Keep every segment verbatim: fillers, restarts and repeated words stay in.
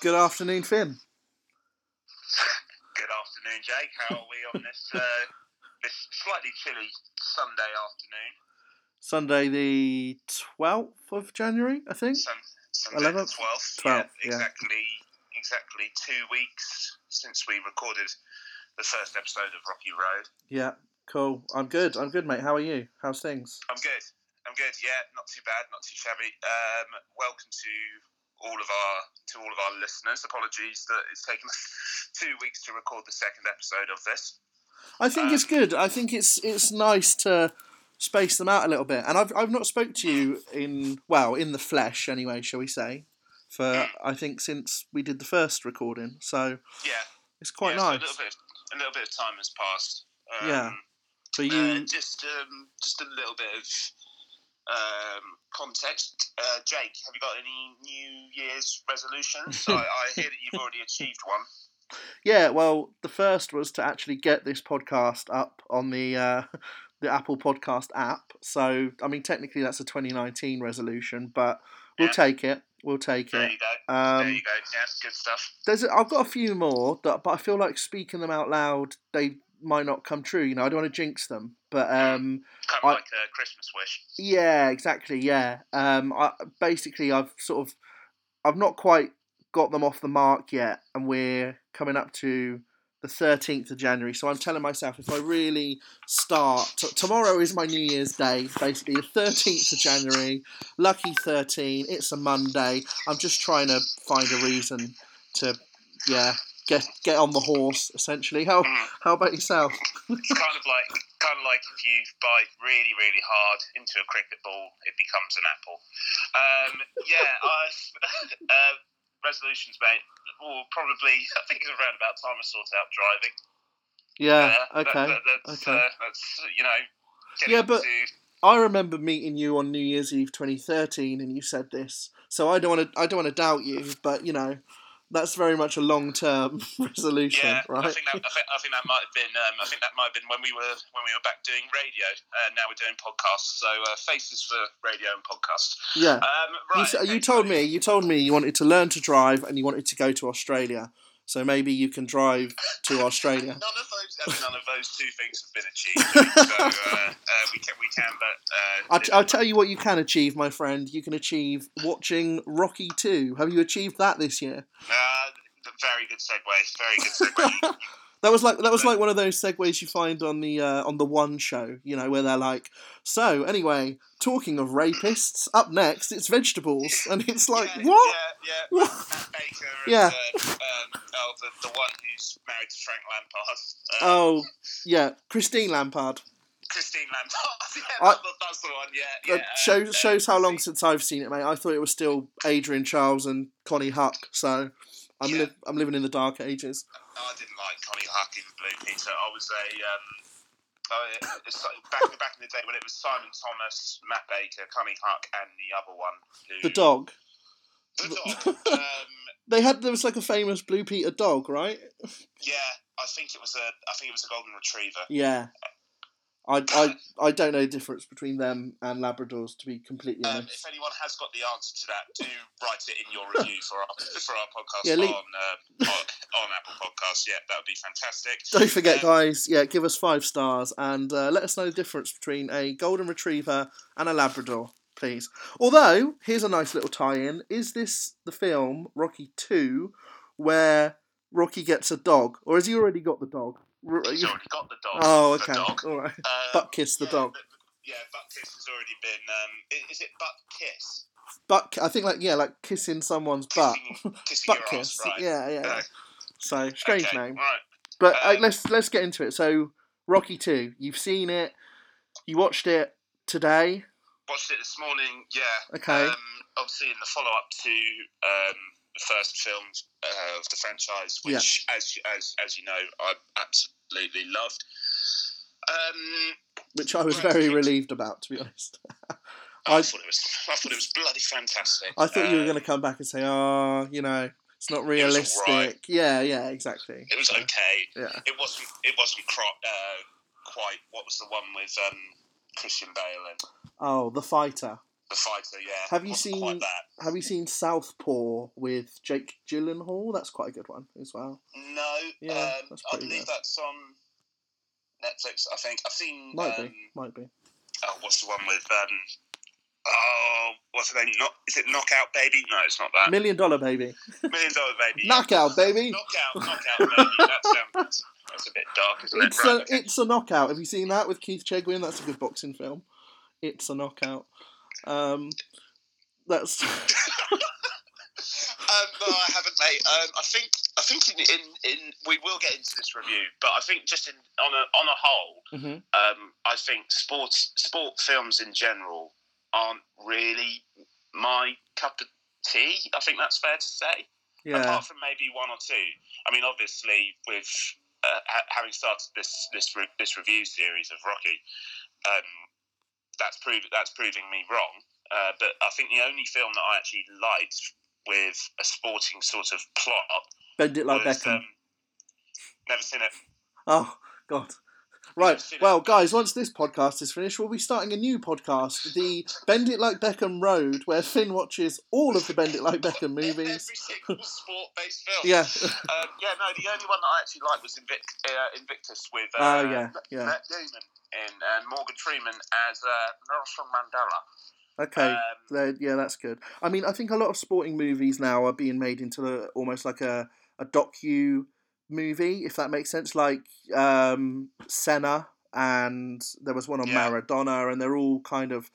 Good afternoon, Finn. Good afternoon, Jake. How are we on this uh, this slightly chilly Sunday afternoon? Sunday the twelfth of January, I think. Sun- Sunday eleventh? the twelfth. twelfth yeah, exactly. Yeah. Exactly two weeks since we recorded the first episode of Rocky Road. Yeah, cool. I'm good. I'm good, mate. How are you? How's things? I'm good. I'm good. Yeah, not too bad, not too shabby. Um, welcome to all of our to all of our listeners. Apologies that it's taken us two weeks to record the second episode of this. I think um, it's good. I think it's it's nice to space them out a little bit. And I've I've not spoke to you in well in the flesh anyway, shall we say? For I think since we did the first recording, so yeah, it's quite yeah, nice. So a, little bit, a little bit of time has passed. Um, yeah. So you uh, just um, just a little bit of. Um, context. Uh, Jake, have you got any New Year's resolutions? I, I hear that you've already achieved one. Yeah, well, the first was to actually get this podcast up on the uh, the Apple Podcast app. So, I mean, technically that's a twenty nineteen resolution, but we'll yeah. take it. We'll take there it. You go. Um, there you go. Yeah, good stuff. There's, I've got a few more, that, but I feel like speaking them out loud, they might not come true. You know, I don't want to jinx them, but um kind of I, like a Christmas wish. Yeah, exactly. Yeah. Um I basically I've sort of I've not quite got them off the mark yet, and we're coming up to the thirteenth of January. So I'm telling myself if I really start t- tomorrow is my New Year's Day, basically the thirteenth of January, lucky thirteen, it's a Monday. I'm just trying to find a reason to yeah Get get on the horse, essentially. How mm. how about yourself? It's kind of like kind of like if you bite really really hard into a cricket ball, it becomes an apple. Um, yeah, I uh, resolutions, mate. Well, probably I think it's around about time I sort out driving. Yeah. Uh, okay. That, that, that's, okay. Uh, that's you know. Yeah, but to... I remember meeting you on New Year's Eve twenty thirteen, and you said this. So I don't want to I don't want to doubt you, but you know. That's very much a long-term resolution, yeah, right? I think that I think, I think that might have been um, I think that might have been when we were when we were back doing radio. Uh, now we're doing podcasts, so uh, faces for radio and podcasts. Yeah. Um, right. You, you told me you told me you wanted to learn to drive and you wanted to go to Australia. So maybe you can drive to Australia. none of those, none of those two things have been achieved. So uh, uh, we can, we can. But uh, I'll, t- I'll tell you what you can achieve, my friend. You can achieve watching Rocky two. Have you achieved that this year? Uh, very good segue. Very good segue. That was like that was like one of those segues you find on the uh, on the One Show, you know, where they're like, so anyway, talking of rapists, up next it's vegetables, and it's like yeah, what? Yeah, yeah. Matt Baker, yeah. And, uh, um, oh, the, the one who's married to Frank Lampard. Um, oh, yeah, Christine Lampard. Christine Lampard. Yeah, I, that's the one. Yeah, yeah. Shows shows how long since I've seen it, mate. I thought it was still Adrian Charles and Konnie Huq, so. I'm, yeah. li- I'm living in the dark ages. I didn't like Konnie Huq in Blue Peter. I was a um, I, it's like back back in the day when it was Simon Thomas, Matt Baker, Konnie Huq, and the other one, who, the dog. The dog. um, they had there was like a famous Blue Peter dog, right? Yeah, I think it was a I think it was a golden retriever. Yeah. I, I, I don't know the difference between them and Labradors, to be completely honest. Um, if anyone has got the answer to that, do write it in your review for our for our podcast yeah, on, uh, on on Apple Podcasts. Yeah, that would be fantastic. Don't forget, um, guys, yeah, give us five stars and uh, let us know the difference between a Golden Retriever and a Labrador, please. Although, here's a nice little tie-in. Is this the film, Rocky two, where Rocky gets a dog? Or has he already got the dog? He's already got the dog. Oh, okay. The dog. All right. Um, Butkus, the yeah, dog. But, yeah, Butkus has already been. Um, is it Butkus? Butt. I think like yeah, like kissing someone's butt. Kissing Butkus. Right. Yeah, yeah. No. So strange okay. name. Right. But um, uh, let's let's get into it. So Rocky two. You've seen it. You watched it today. Watched it this morning. Yeah. Okay. Um, obviously, in the follow up to. Um, first film uh, of the franchise, which yeah. as as as you know, I absolutely loved. Um, which I was very relieved about, to be honest. I, I thought it was I thought it was bloody fantastic. I thought um, you were going to come back and say, "Oh, you know, it's not realistic." It was all right. Yeah, yeah, exactly. It was so, okay. Yeah. It wasn't. It wasn't cro- uh, quite. What was the one with um, Christian Bale and? Oh, The Fighter. The Fighter, yeah. Have you seen quite that. Have you seen Southpaw with Jake Gyllenhaal? That's quite a good one as well. No, yeah, um, that's I believe good. That's on Netflix. I think I've seen. Might um, be, might be. Oh, what's the one with? Um, oh, what's the name? Not is it Knockout Baby? No, it's not that. Million Dollar Baby. Million Dollar Baby. Knockout Baby. Knockout, Knockout Baby. That sounds. That's a bit dark, isn't it's it? A, right, okay. It's a Knockout. Have you seen that with Keith Chegwin? That's a good boxing film. It's a Knockout. Um, that's. um, no, I haven't, mate. Um, I think I think in, in in we will get into this review, but I think just in on a on a whole, mm-hmm. um, I think sports sport films in general aren't really my cup of tea. I think that's fair to say. Yeah. Apart from maybe one or two. I mean, obviously, with uh, ha- having started this this re- this review series of Rocky. Um, That's prov- that's proving me wrong. Uh, but I think the only film that I actually liked with a sporting sort of plot... Bend It Like was, Beckham. Um, never seen it. Oh, God. Right, well, it. Guys, once this podcast is finished, we'll be starting a new podcast, the Bend It Like Beckham Road, where Finn watches all of the Bend It Like Beckham movies. Every single sport-based film. Yeah. um, yeah, no, the only one that I actually liked was Invict- uh, Invictus with uh, uh, yeah, yeah. Matt Damon. In uh, Morgan Freeman as uh, Nelson Mandela. Okay, um, yeah, that's good. I mean, I think a lot of sporting movies now are being made into a, almost like a, a docu movie, if that makes sense, like um, Senna, and there was one on yeah. Maradona, and they're all kind of,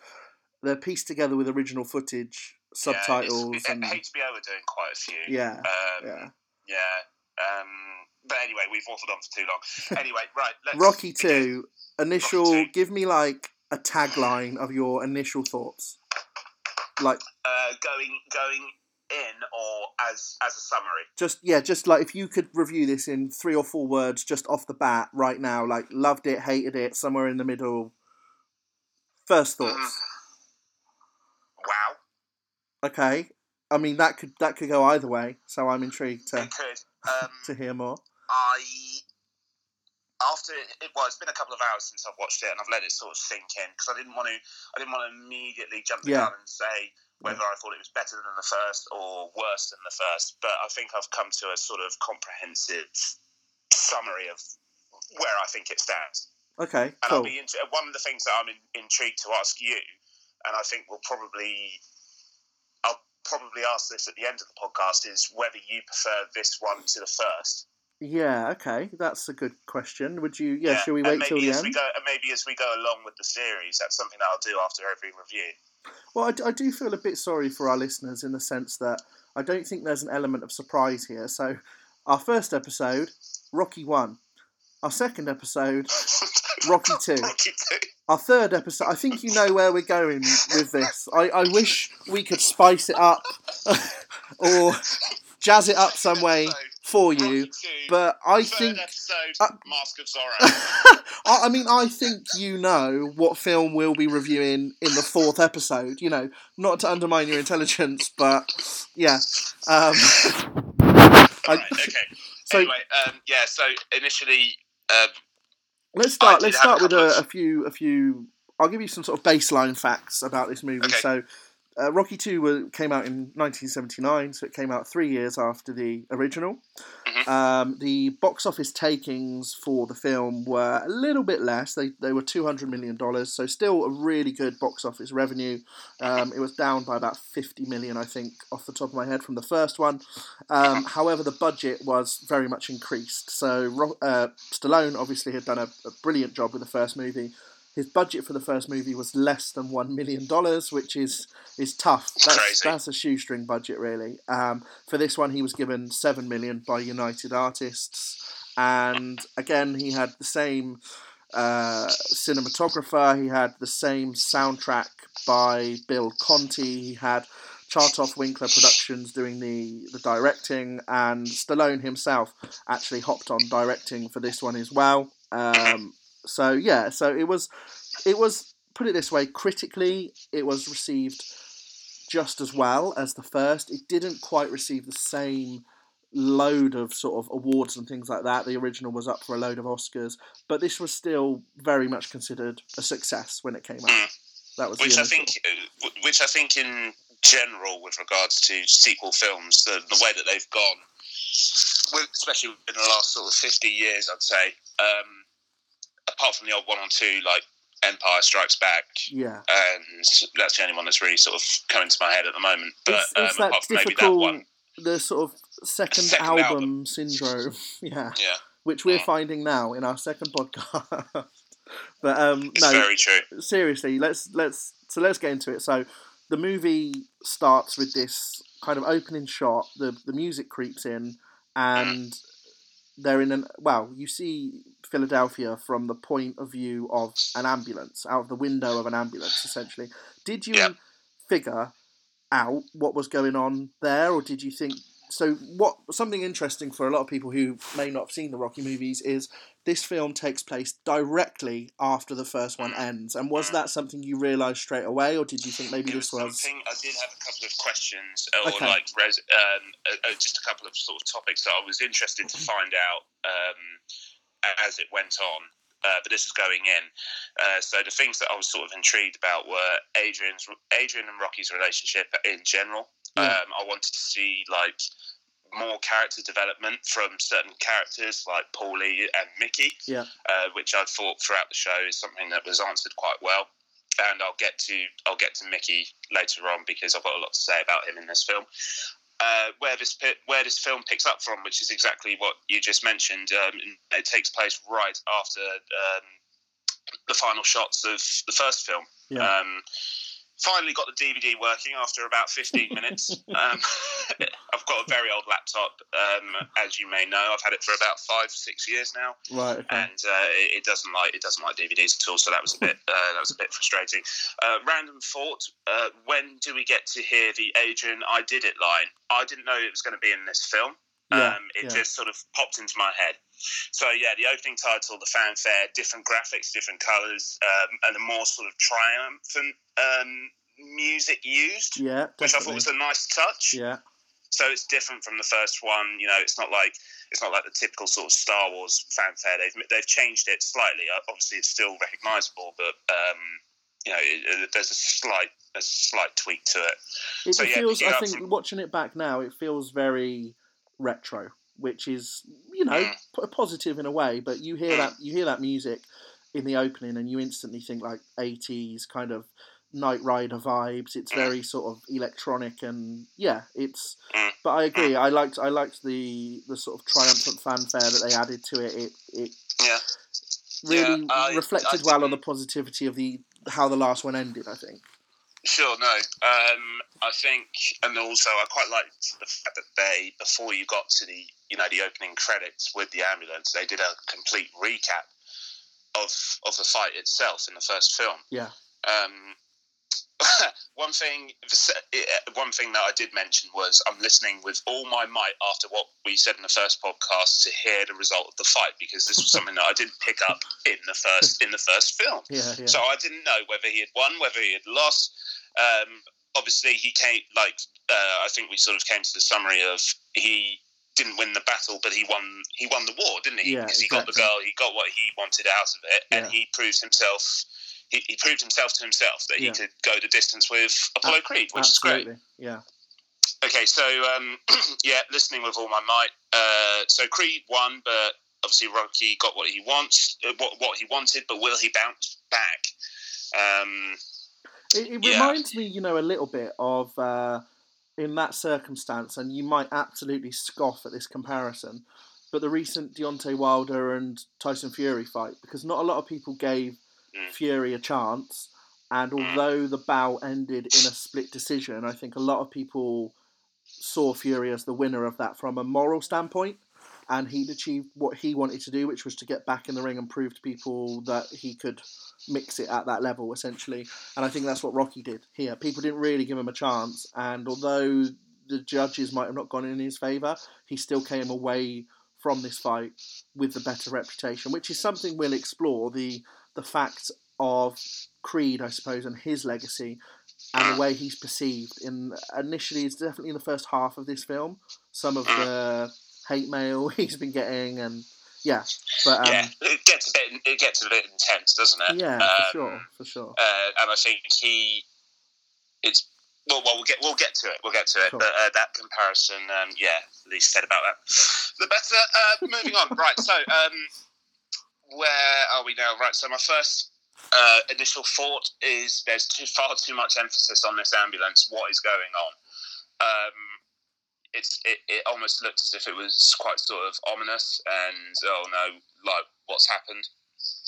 they're pieced together with original footage, subtitles. Yeah, it's, and, H B O are doing quite a few. Yeah, um, yeah. Yeah, um, but anyway, we've waffled on for too long. Anyway, right, let's... Rocky two... Initial, give me like a tagline of your initial thoughts. Like uh, going going in, or as as a summary. Just yeah, just like if you could review this in three or four words, just off the bat, right now. Like loved it, hated it, somewhere in the middle. First thoughts. Mm. Wow. Okay, I mean that could that could go either way. So I'm intrigued to it could. Um, to hear more. I. After it, well, it's been a couple of hours since I've watched it, and I've let it sort of sink in because I didn't want to. I didn't want to immediately jump the yeah. gun and say whether yeah. I thought it was better than the first or worse than the first. But I think I've come to a sort of comprehensive summary of where I think it stands. Okay, and cool. I'll be into one of the things that I'm in, intrigued to ask you, and I think we'll probably, I'll probably ask this at the end of the podcast is whether you prefer this one to the first. Yeah, okay, that's a good question. Would you? Yeah, yeah. Should we wait till the end? We go, and maybe as we go along with the series, that's something that I'll do after every review. Well, I, I do feel a bit sorry for our listeners in the sense that I don't think there's an element of surprise here. So, our first episode, Rocky One. Our second episode, Rocky Two. Rocky Two. Our third episode. I think you know where we're going with this. I, I wish we could spice it up or jazz it up some way. For you, but I think episode, uh, Mask of Zorro. I mean, I think you know what film we'll be reviewing in the fourth episode. You know, not to undermine your intelligence, but yeah. Um, I, right, okay. So anyway, um, yeah. So initially, um, let's start. Let's start with a, a few. A few. I'll give you some sort of baseline facts about this movie. Okay. So. Uh, Rocky two came out in nineteen seventy-nine, so it came out three years after the original. Mm-hmm. Um, the box office takings for the film were a little bit less. They they were two hundred million dollars, so still a really good box office revenue. Um, it was down by about fifty million dollars, I think, off the top of my head from the first one. Um, however, the budget was very much increased. So uh, Stallone obviously had done a, a brilliant job with the first movie. His budget for the first movie was less than one million dollars, which is, is tough. That's crazy. That's a shoestring budget, really. Um, for this one, he was given seven million dollars by United Artists. And again, he had the same uh, cinematographer. He had the same soundtrack by Bill Conti. He had Chartoff Winkler Productions doing the, the directing. And Stallone himself actually hopped on directing for this one as well. Um So yeah, so it was, it was put it this way. Critically, it was received just as well as the first. It didn't quite receive the same load of sort of awards and things like that. The original was up for a load of Oscars, but this was still very much considered a success when it came out. That was which I think, film. which I think, in general, with regards to sequel films, the, the way that they've gone, with, especially in the last sort of fifty years, I'd say, um, apart from the old one on two, like Empire Strikes Back, yeah, and that's the only one that's really sort of coming to my head at the moment. But it's, it's um, apart from maybe that one, the sort of second, second album, album syndrome, yeah, yeah, which we're yeah. finding now in our second podcast. But um, it's no, very true. Seriously, let's let's so let's get into it. So the movie starts with this kind of opening shot. The the music creeps in, and mm. they're in an well. You see Philadelphia from the point of view of an ambulance, out of the window of an ambulance, essentially. Did you yep. figure out what was going on there, or did you think? So what something interesting for a lot of people who may not have seen the Rocky movies is this film takes place directly after the first one ends. And was that something you realised straight away, or did you think maybe it this was... was... I did have a couple of questions, or okay. like res- um, uh, just a couple of sort of topics that I was interested to find out um, as it went on. Uh, but this is going in. Uh, so the things that I was sort of intrigued about were Adrian's, Adrian and Rocky's relationship in general. Yeah. Um, I wanted to see like more character development from certain characters like Paulie and Mickey, yeah. uh, which I thought throughout the show is something that was answered quite well. And I'll get to I'll get to Mickey later on because I've got a lot to say about him in this film. Uh, where this where this film picks up from, which is exactly what you just mentioned, um, it takes place right after um, the final shots of the first film. Yeah. Um, finally got the D V D working after about fifteen minutes. um, I've got a very old laptop, um, as you may know. I've had it for about five, six years now, right? Okay. And uh, it, it doesn't like it doesn't like D V Ds at all. So that was a bit uh, that was a bit frustrating. Uh, random thought: uh, when do we get to hear the Adrian "I did it" line? I didn't know it was going to be in this film. Yeah, um, it yeah. just sort of popped into my head. So yeah, the opening title, the fanfare, different graphics, different colours, um, and the more sort of triumphant um, music used, yeah, which I thought was a nice touch. Yeah. So it's different from the first one. You know, it's not like it's not like the typical sort of Star Wars fanfare. They've they've changed it slightly. Obviously, it's still recognisable, but um, you know, it, it, there's a slight a slight tweak to it. It so, feels. Yeah, I think from... watching it back now, it feels very retro, which is, you know, mm. positive in a way, but you hear mm. that you hear that music in the opening and you instantly think like eighties kind of Knight Rider vibes. It's very sort of electronic and yeah, it's but I agree. I liked I liked the the sort of triumphant fanfare that they added to it. It it yeah. really yeah, I, reflected I, I well on the positivity of the how the last one ended, I think. Sure, no. Um, I think, and also I quite liked the fact that they, before you got to the, you know, the opening credits with the ambulance, they did a complete recap of of the fight itself in the first film. Yeah. Um, one thing, one thing that I did mention was I'm listening with all my might after what we said in the first podcast to hear the result of the fight because this was something that I didn't pick up in the first in the first film. Yeah, yeah. So I didn't know whether he had won, whether he had lost. Um, obviously, he came like uh, I think we sort of came to the summary of he didn't win the battle, but he won. He won the war, didn't he? Because yeah, exactly. He got the girl, he got what he wanted out of it, yeah. and he proved himself. He, he proved himself to himself that he yeah. could go the distance with Apollo Creed, which Absolutely. Is great. Yeah. Okay, so um, yeah, listening with all my might. Uh, so Creed won, but obviously Rocky got what he wants, uh, what what he wanted. But will he bounce back? Um, it it yeah. reminds me, you know, a little bit of uh, in that circumstance, and you might absolutely scoff at this comparison, but the recent Deontay Wilder and Tyson Fury fight, because not a lot of people gave Fury a chance, and although the bout ended in a split decision, I think a lot of people saw Fury as the winner of that from a moral standpoint, and he'd achieved what he wanted to do, which was to get back in the ring and prove to people that he could mix it at that level, essentially. And I think that's what Rocky did here. People didn't really give him a chance, and although the judges might have not gone in his favour, he still came away from this fight with the better reputation, which is something we'll explore, the the fact of Creed, I suppose, and his legacy and the way he's perceived in initially is definitely in the first half of this film. Some of the hate mail he's been getting and Yeah, but um, yeah, it gets a bit it gets a bit intense, doesn't it? Yeah, um, for sure, for sure. Uh, and I think he, it's well, well, we'll get we'll get to it, we'll get to it. Cool. But uh, that comparison, um, yeah, the least said about that, the better. Uh, moving on, right? So, um, where are we now? Right. So, my first uh, initial thought is there's too far too much emphasis on this ambulance. What is going on? Um, It's, it, it almost looked as if it was quite sort of ominous and, oh no, like, what's happened?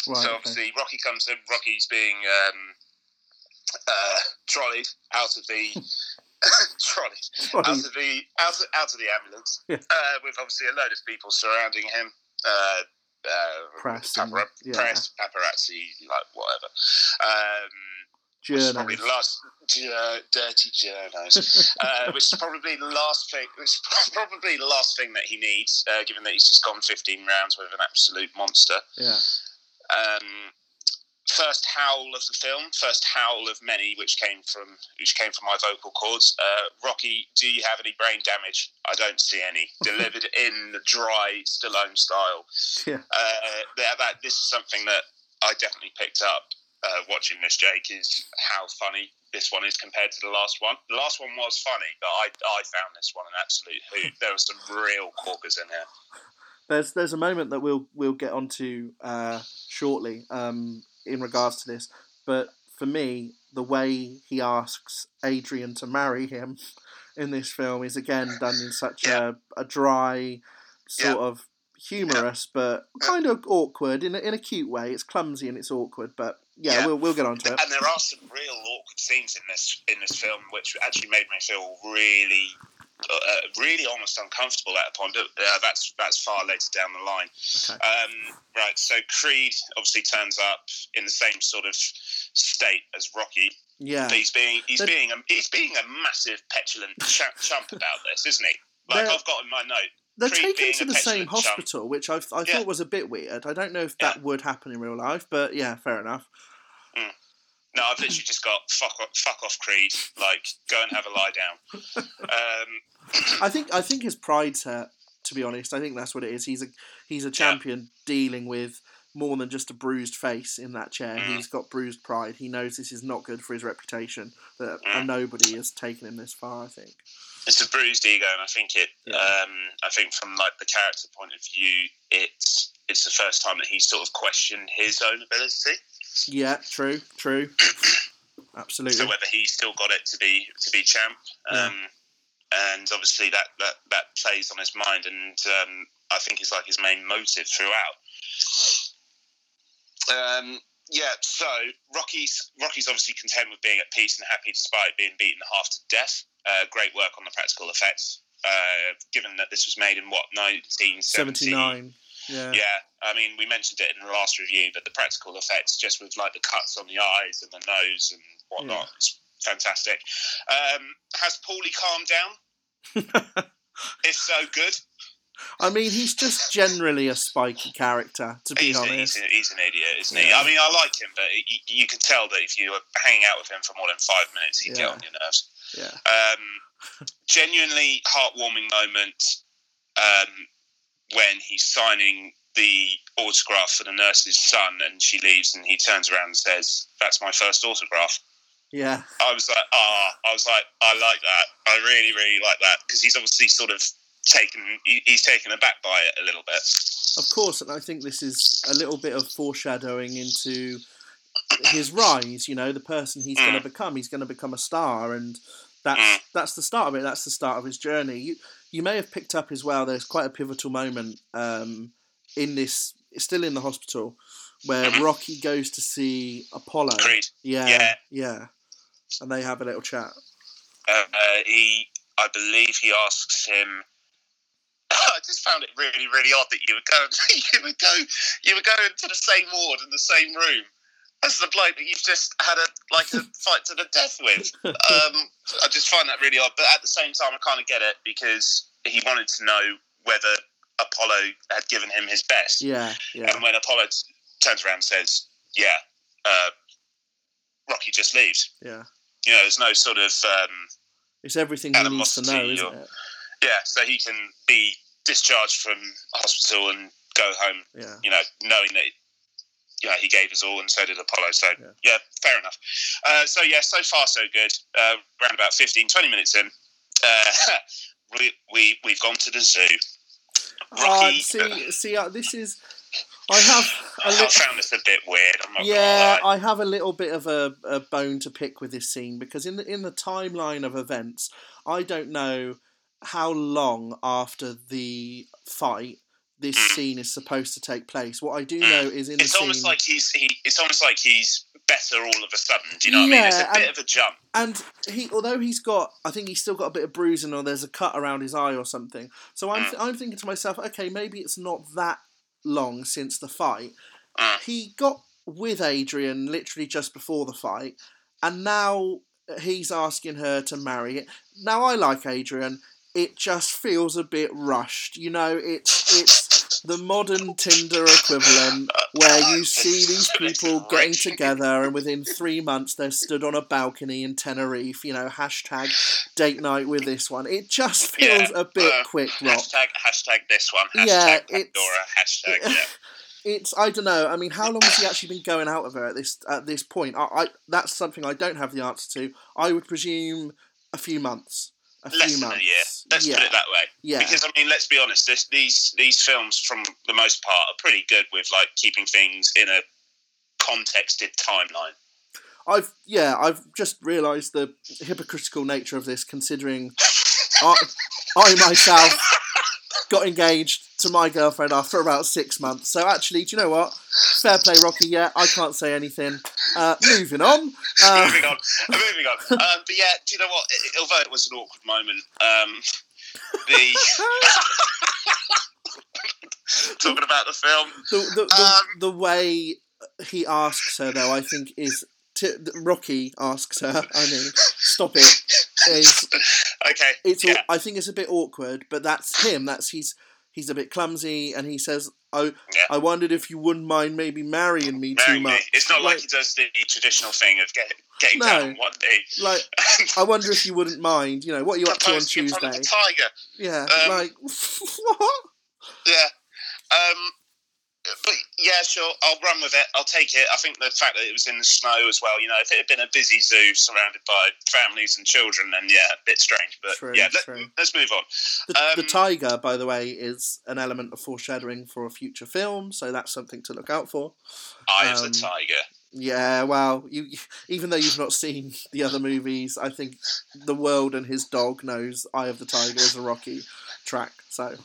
Right, so obviously okay. Rocky comes in, Rocky's being um, uh, trolleyed out of the trolleyed, trolleyed. Out, of the, out, of, out of the ambulance, yeah. uh, with obviously a load of people surrounding him, uh, uh, press, papar- yeah. press, paparazzi, like, whatever. Um, Which is probably the last uh, dirty journos. uh, which is probably the last thing. Which is probably the last thing that he needs, uh, given that he's just gone fifteen rounds with an absolute monster. Yeah. Um, first howl of the film, first howl of many, which came from which came from my vocal cords. Uh, Rocky, do you have any brain damage? I don't see any. Delivered in the dry Stallone style. Yeah. Uh, that, that this is something that I definitely picked up. Uh, watching this, Jake, is how funny this one is compared to the last one. The last one was funny, but I I found this one an absolute hoot. There were some real corkers in there. There's there's a moment that we'll we'll get onto uh, shortly um, in regards to this, but for me, the way he asks Adrian to marry him in this film is again done in such yeah. a, a dry sort yeah. of humorous, yeah. but kind of awkward in a, in a cute way. It's clumsy and it's awkward, but. Yeah, yeah, we'll we'll get on to it. And there are some real awkward scenes in this in this film, which actually made me feel really, uh, really almost uncomfortable at a point. But uh, that's that's far later down the line. Okay. Um, right, so Creed obviously turns up in the same sort of state as Rocky. Yeah, but he's being he's They're... being a, he's being a massive petulant chump, chump about this, isn't he? Like They're... I've got in my note. They're taken to the same hospital, chump. which I, I yeah. thought was a bit weird. I don't know if that yeah. would happen in real life, but yeah, fair enough. Mm. No, I've literally just got fuck off, fuck off, Creed. Like, go and have a lie down. Um, I think I think his pride's hurt. To be honest, I think that's what it is. He's a he's a champion yeah. dealing with more than just a bruised face in that chair. Mm. He's got bruised pride. He knows this is not good for his reputation. That mm. nobody has taken him this far. I think. It's a bruised ego, and I think it. Yeah. Um, I think from like the character point of view, it's it's the first time that he sort of questioned his own ability. Yeah, true, true, absolutely. So whether he's still got it to be to be champ, um, yeah. and obviously that, that, that plays on his mind, and um, I think it's like his main motive throughout. Um. Yeah, so Rocky's Rocky's obviously content with being at peace and happy despite being beaten half to death. Uh, great work on the practical effects, uh, given that this was made in, what, nineteen seventy-nine? Yeah. yeah, I mean, we mentioned it in the last review, but the practical effects, just with, like, the cuts on the eyes and the nose and whatnot, yeah. it's fantastic. Um, has Paulie calmed down? If so, good. I mean, he's just generally a spiky character, to be he's honest. A, he's, a, he's an idiot, isn't he? Yeah. I mean, I like him, but he, you can tell that if you were hanging out with him for more than five minutes, he'd yeah. get on your nerves. Yeah. Um, genuinely heartwarming moment um, when he's signing the autograph for the nurse's son and she leaves and he turns around and says, "That's my first autograph." Yeah. I was like, ah, I was like, I like that. I really, really like that because he's obviously sort of taken, he's taken aback by it a little bit. Of course, and I think this is a little bit of foreshadowing into his rise, you know, the person he's going to become. He's going to become a star, and that's that's the start of it. That's the start of his journey. You you may have picked up as well. There's quite a pivotal moment um, in this, still in the hospital, where Rocky goes to see Apollo. Creed. Yeah, yeah, yeah, and they have a little chat. Uh, uh, he, I believe, he asks him. I just found it really, really odd that you would go, you would go, you would go into the same ward in the same room. That's the bloke that you've just had a like a fight to the death with. Um, I just find that really odd, but at the same time, I kind of get it because he wanted to know whether Apollo had given him his best. Yeah, yeah. And when Apollo t- turns around and says, "Yeah," uh, Rocky just leaves. Yeah. You know, there's no sort of. Um, it's everything he needs to know, isn't it? Yeah, so he can be discharged from hospital and go home, yeah. you know, knowing that, you know, he gave us all, and so did Apollo. So, yeah, yeah fair enough. Uh, so, yeah, so far so good. Uh, around about fifteen, twenty minutes in, uh, we, we, we've gone to the zoo. Rocky, uh, see, see uh, this is... I have. A li- I found this a bit weird. I'm not yeah, I have a little bit of a, a bone to pick with this scene, because in the in the timeline of events, I don't know how long after the fight this scene is supposed to take place. What I do know is in it's the scene, it's almost like he's he, it's almost like he's better all of a sudden. Do you know yeah, what I mean? It's a and, bit of a jump. And he, although he's got, I think he's still got a bit of bruising, or there's a cut around his eye or something. So I'm th- I'm thinking to myself, okay, maybe it's not that long since the fight. He got with Adrian literally just before the fight, and now he's asking her to marry it. Now, I like Adrian, it just feels a bit rushed, you know. It's it's the modern Tinder equivalent, where you see these people getting together and within three months they're stood on a balcony in Tenerife, you know, hashtag date night with this one. It just feels yeah, a bit uh, quick, Rob. Hashtag, hashtag this one, hashtag yeah, Pandora, hashtag yeah. It's, I don't know, I mean, how long has he actually been going out with her at this at this point? I, I That's something I don't have the answer to. I would presume a few months. A Less few than months. a year. Let's yeah. put it that way. Yeah. Because, I mean, let's be honest, this, these these films, from the most part, are pretty good with, like, keeping things in a contexted timeline. I've Yeah, I've just realised the hypocritical nature of this, considering I, I myself... got engaged to my girlfriend after about six months. So actually, do you know what? Fair play, Rocky. Yeah, I can't say anything. Uh, moving on. Uh, moving on. Moving on. Um, but yeah, do you know what? It, although it was an awkward moment, um, the talking about the film, the the, um, the the way he asks her, though, I think is t- Rocky asks her. I mean, stop it. Is, okay. It's yeah. all, I think it's a bit awkward, but that's him. That's he's he's a bit clumsy, and he says, "Oh, yeah. I wondered if you wouldn't mind maybe marrying me marrying too much." Me. It's not like, like he does the traditional thing of get, getting no, down on one knee. Like, I wonder if you wouldn't mind. You know, what are you Proposed up to on to Tuesday? Front of the tiger. Yeah. Um, like what? Yeah. Um. But yeah, sure, I'll run with it. I'll take it. I think the fact that it was in the snow as well, you know, if it had been a busy zoo surrounded by families and children, then yeah, a bit strange. But true, yeah, true. Let, let's move on. The, um, the tiger, by the way, is an element of foreshadowing for a future film, so that's something to look out for. Eye um, of the Tiger. Yeah, well, you, even though you've not seen the other movies, I think the world and his dog knows Eye of the Tiger is a Rocky track, so...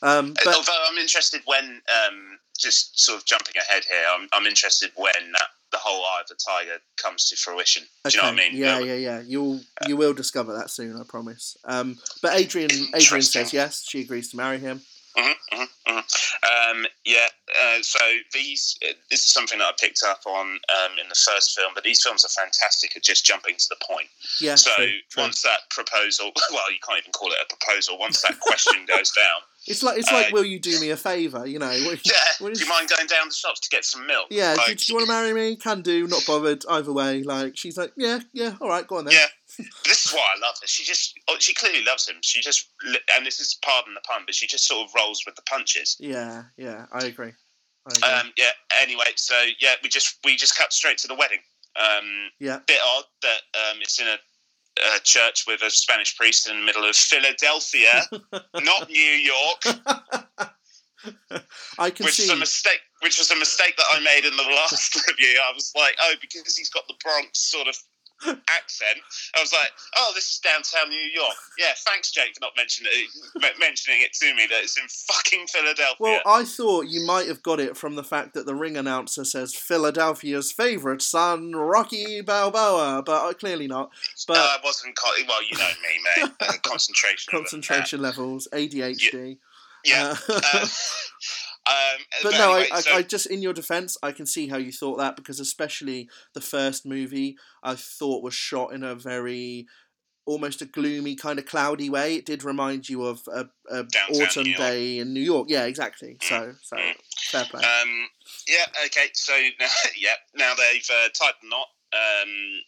Um, but... Although I'm interested when, um, just sort of jumping ahead here, I'm, I'm interested when that, the whole Eye of the Tiger comes to fruition. Do okay. you know what I mean? Yeah, yeah, yeah. You'll uh, you will discover that soon, I promise. Um, but Adrian Adrian says yes. She agrees to marry him. Mm-hmm, mm-hmm, mm-hmm. Um, yeah. Uh, so these uh, this is something that I picked up on um, in the first film, but these films are fantastic at just jumping to the point. Yeah. So true, true. Once that proposal, well, you can't even call it a proposal. Once that question goes down. It's like it's like, uh, will you do me a favour? You know, what, yeah. What is, do you mind going down the shops to get some milk? Yeah. Like, do, do you want to marry me? Can do. Not bothered. Either way. Like she's like, yeah, yeah. All right, go on then. Yeah. This is why I love her. She just, oh, she clearly loves him. She just, and this is pardon the pun, but she just sort of rolls with the punches. Yeah. Yeah. I agree. I agree. Um, yeah. Anyway, so yeah, we just we just cut straight to the wedding. Um, yeah. Bit odd that um, it's in a. a church with a Spanish priest in the middle of Philadelphia, not New York. I can which see. Is a mistake, which was a mistake that I made in the last review. I was like, oh, because he's got the Bronx sort of accent. I was like, oh, this is downtown New York. Yeah, thanks, Jake, for not mentioning it, mentioning it to me that it's in fucking Philadelphia. Well, I thought you might have got it from the fact that the ring announcer says Philadelphia's favourite son, Rocky Balboa, but clearly not. But no, I wasn't. Con- well, you know me, mate. Uh, concentration, concentration levels, A D H D. Yeah. yeah. Uh, Um, but, but no, anyway, I, so... I, I just, in your defence, I can see how you thought that, because especially the first movie I thought was shot in a very, almost a gloomy, kind of cloudy way. It did remind you of a, a autumn day in New York. Yeah, exactly. Mm. So, so mm. fair play. Um, yeah, okay, so now, yeah, now they've uh, tied the knot. Um,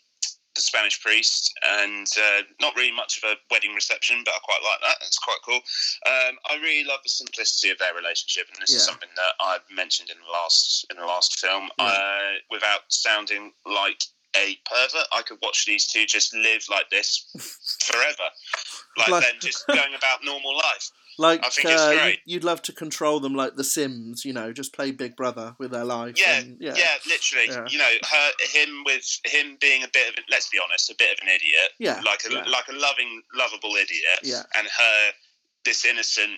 the Spanish priest, and uh, not really much of a wedding reception, but I quite like that. It's quite cool. Um, I really love the simplicity of their relationship, and this yeah. is something that I mentioned in the last in the last film. Yeah. Uh, without sounding like a pervert, I could watch these two just live like this forever, like, like them just going about normal life. Like, I think it's uh, great. You'd love to control them like The Sims, you know, just play Big Brother with their life. Yeah, and, yeah, yeah, literally. Yeah. You know, her, him with him being a bit of, let's be honest, a bit of an idiot. Yeah, like a yeah. like a loving, lovable idiot. Yeah, and her this innocent.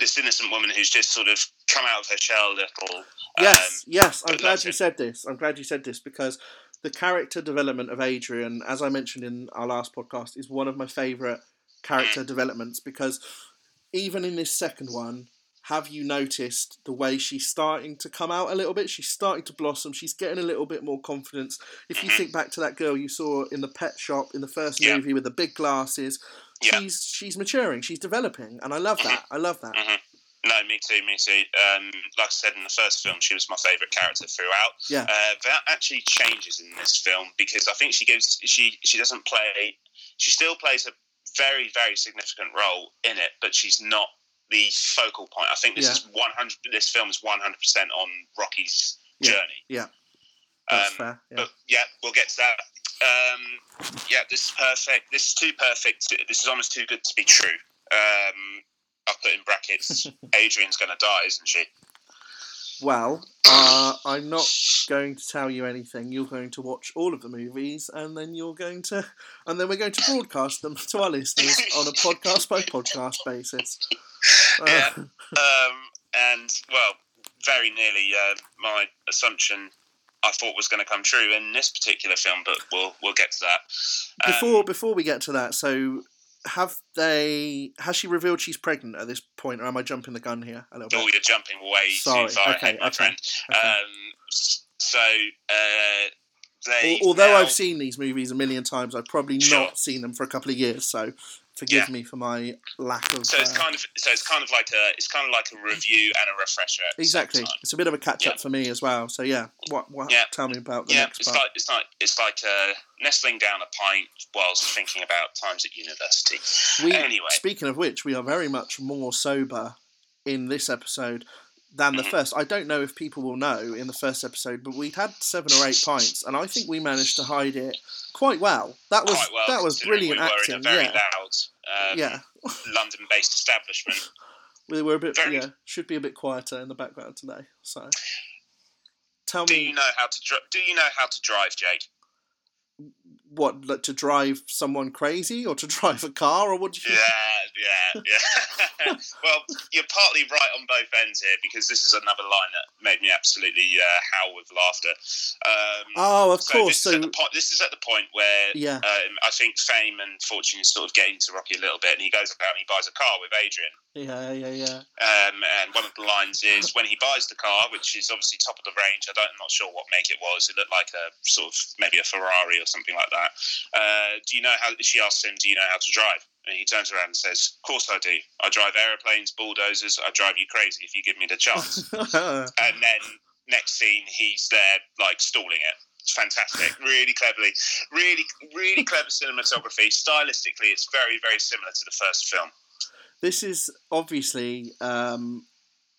This innocent woman who's just sort of come out of her shell a little. Um, yes, yes. I'm glad you said this. I'm glad you said this because the character development of Adrian, as I mentioned in our last podcast, is one of my favourite character developments because even in this second one, have you noticed the way she's starting to come out a little bit? She's starting to blossom. She's getting a little bit more confidence. If you think back to that girl you saw in the pet shop in the first yeah. movie with the big glasses, yeah. she's she's maturing. She's developing, and I love mm-hmm. that. I love that. Mm-hmm. No, me too, me too. Um, like I said in the first film, she was my favourite character throughout. Yeah. Uh, that actually changes in this film because I think she gives she she doesn't play. She still plays a very very significant role in it, but she's not the focal point. I think this yeah. is one hundred. This film is one hundred percent on Rocky's yeah. journey. Yeah, that's um, fair. Yeah. But yeah, we'll get to that. Um, yeah, this is perfect. This is too perfect. This is almost too good to be true. Um, I put in brackets. Adrian's going to die, isn't she? Well, uh, I'm not going to tell you anything. You're going to watch all of the movies, and then you're going to, and then we're going to broadcast them to our listeners on a podcast by podcast basis. Yeah, um, and well, very nearly uh, my assumption I thought was going to come true in this particular film, but we'll we'll get to that. Um, before before we get to that, so have they? Has she revealed she's pregnant at this point, or am I jumping the gun here a little bit? Oh, you're jumping way Sorry. too far okay, ahead, my okay, friend. Okay. Um, so uh, they. Al- although now... I've seen these movies a million times, I've probably sure. not seen them for a couple of years. So. Forgive yeah. me for my lack of. So it's uh, kind of so it's kind of like a it's kind of like a review and a refresher. Exactly, it's a bit of a catch up yeah. for me as well. So yeah, what what? Yeah. Tell me about the yeah. next it's part. Like, it's like it's like uh, nestling down a pint whilst thinking about times at university. We, anyway, speaking of which, we are very much more sober in this episode than the mm-hmm. first. I don't know if people will know in the first episode, but we had seven or eight pints, and I think we managed to hide it. Quite well. That was well, that was brilliant we acting. We were in a very yeah. loud, um, yeah. London-based establishment. We were a bit very... yeah. Should be a bit quieter in the background today. So, tell do me, do you know how to dri- do you know how to drive, Jake? What, like, to drive someone crazy, or to drive a car, or what? Do you yeah, yeah, yeah. Well, you're partly right on both ends here because this is another line that made me absolutely uh, howl with laughter. Um, oh, of so course. This, so... is at the po- this is at the point where yeah. um, I think fame and fortune is sort of getting to Rocky a little bit, and he goes out and he buys a car with Adrian. Yeah, yeah, yeah. Um, and one of the lines is when he buys the car, which is obviously top of the range. I don't, I'm not sure what make it was. It looked like a sort of maybe a Ferrari or something like that. Uh, do you know how she asks him, do you know how to drive? And he turns around and says, of course I do. I drive aeroplanes, bulldozers. I drive you crazy if you give me the chance. And then next scene, he's there like stalling it. It's fantastic. Really cleverly. Really, really clever cinematography. Stylistically, it's very, very similar to the first film. This is obviously um,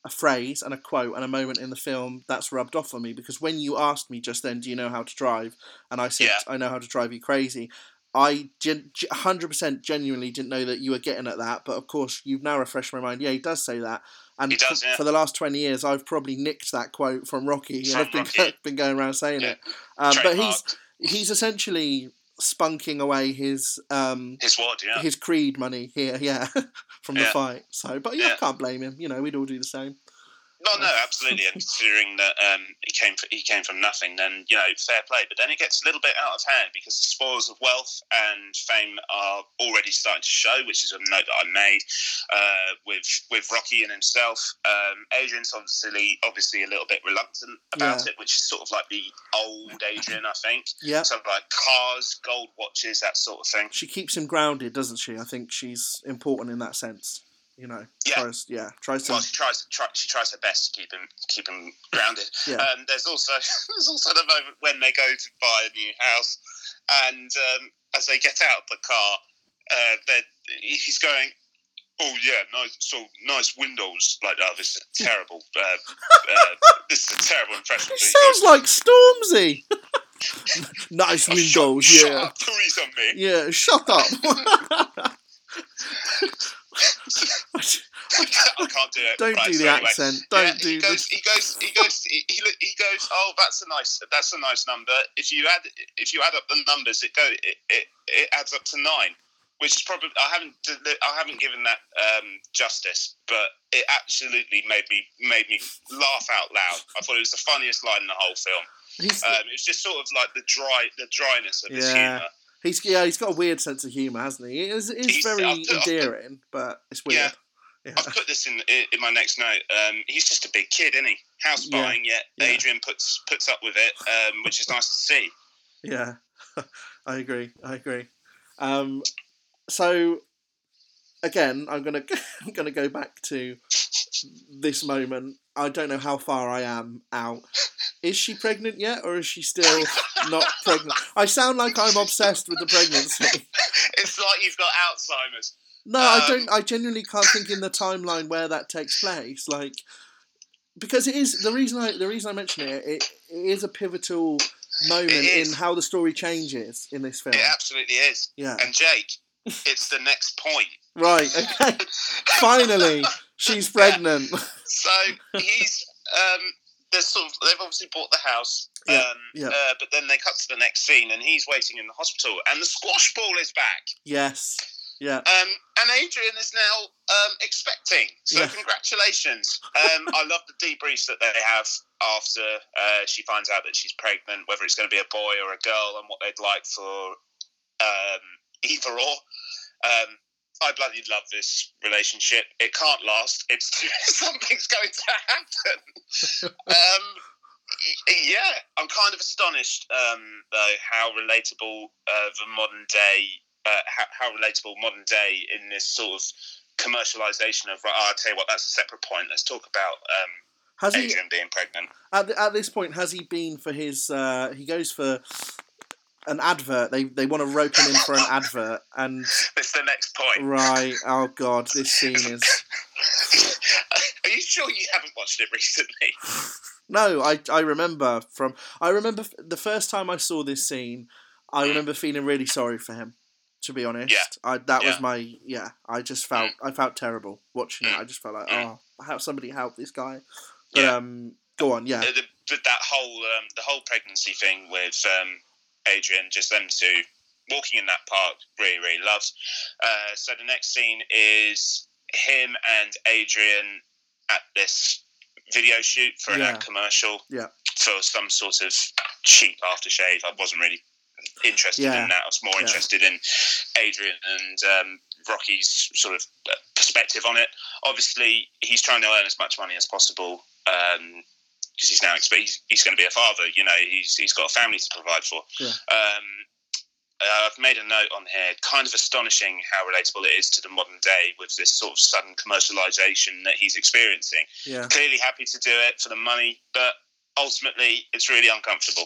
a phrase and a quote and a moment in the film that's rubbed off on me because when you asked me just then, do you know how to drive? And I said, yeah. I know how to drive you crazy. I gen- one hundred percent genuinely didn't know that you were getting at that. But of course, you've now refreshed my mind. Yeah, he does say that. And he does, yeah. for the last twenty years, I've probably nicked that quote from Rocky. From and I've been, Rocky. been going around saying yeah. it. Um, but he's he's essentially... spunking away his um his wad, yeah. his creed money here, yeah, from yeah. the fight. So, but yeah, yeah, I can't blame him. You know, we'd all do the same. No, no, absolutely. And considering that um, he came from, he came from nothing, then you know, fair play. But then it gets a little bit out of hand because the spoils of wealth and fame are already starting to show, which is a note that I made uh, with with Rocky and himself. Um, Adrian's obviously obviously a little bit reluctant about yeah. it, which is sort of like the old Adrian, I think. Yeah, something like cars, gold watches, that sort of thing. She keeps him grounded, doesn't she? I think she's important in that sense. you know, yeah, tries, yeah, tries to. Well, she tries, try, she tries her best to keep him, keep him grounded. Yeah. Um, there's also, there's also the moment when they go to buy a new house, and um, as they get out of the car, uh, they're, he's going, "Oh yeah, nice, so nice windows like that. Oh, this is a terrible, uh, uh, this is a terrible impression." It sounds goes, like Stormzy. Nice windows, oh, shut, yeah. Shut up, please, on me. Yeah, shut up. I can't do it. Don't right, do the so accent. Anyway. Don't yeah, do. He goes. The... He goes. He goes. He, he, he goes. Oh, that's a nice. That's a nice number. If you add, if you add up the numbers, it go. It, it, it adds up to nine, which is probably. I haven't. I haven't given that um, justice, but it absolutely made me made me laugh out loud. I thought it was the funniest line in the whole film. He's, um, it was just sort of like the dry, the dryness of yeah. his humour. He's yeah, he's got a weird sense of humour, hasn't he? It's, it's very I've put, endearing, put, but it's weird. Yeah. Yeah. I've put this in in my next note. Um, he's just a big kid, isn't he? House buying, yeah. yet yeah. Adrian puts puts up with it, um, which is nice to see. Yeah, I agree. I agree. Um, so again, I'm gonna I'm gonna go back to this moment. I don't know how far I am out. Is she pregnant yet, or is she still not pregnant? I sound like I'm obsessed with the pregnancy. It's like you've got Alzheimer's. No, um, I don't. I genuinely can't think in the timeline where that takes place. Like, because it is the reason. I the reason I mention it. It, it is a pivotal moment in how the story changes in this film. It absolutely is. Yeah. And Jake, it's the next point. Right. Okay. Finally, she's pregnant. Yeah. So he's. Um, sort of, they've obviously bought the house. Yeah, um, yeah. Uh, but then they cut to the next scene, and he's waiting in the hospital, and the squash ball is back. Yes. Yeah. Um, and Adrian is now um, expecting. So yeah. Congratulations. Um, I love the debriefs that they have after uh, she finds out that she's pregnant, whether it's going to be a boy or a girl, and what they'd like for um, either or. Um, I bloody love this relationship. It can't last. It's something's going to happen. um, yeah, I'm kind of astonished um, though how relatable uh, the modern day. Uh, how, how relatable modern day in this sort of commercialization of, oh, I'll tell you what, that's a separate point. Let's talk about um, has Adrian he, being pregnant. At, the, at this point, has he been for his, uh, he goes for an advert. They they want to rope him in for an advert. And it's the next point. Right. Oh, God, this scene is... Are you sure you haven't watched it recently? No, I, I remember from, I remember the first time I saw this scene, I remember feeling really sorry for him. To be honest, yeah. I, that yeah. was my yeah. I just felt mm. I felt terrible watching mm. it. I just felt like mm. oh, how somebody help this guy. But, yeah. Um, go on, yeah. The, the, the, that whole um, the whole pregnancy thing with um, Adrian, just them two walking in that park, really really loved. Uh, so the next scene is him and Adrian at this video shoot for an yeah. ad commercial yeah. for some sort of cheap aftershave. I wasn't really. Interested yeah. in that. I was more yeah. interested in Adrian and um, Rocky's sort of perspective on it. Obviously, he's trying to earn as much money as possible because um, he's now exp- he's, he's going to be a father. You know, he's he's got a family to provide for. Yeah. Um, uh, I've made a note on here. Kind of astonishing how relatable it is to the modern day with this sort of sudden commercialization that he's experiencing. Yeah. Clearly happy to do it for the money, but ultimately, it's really uncomfortable.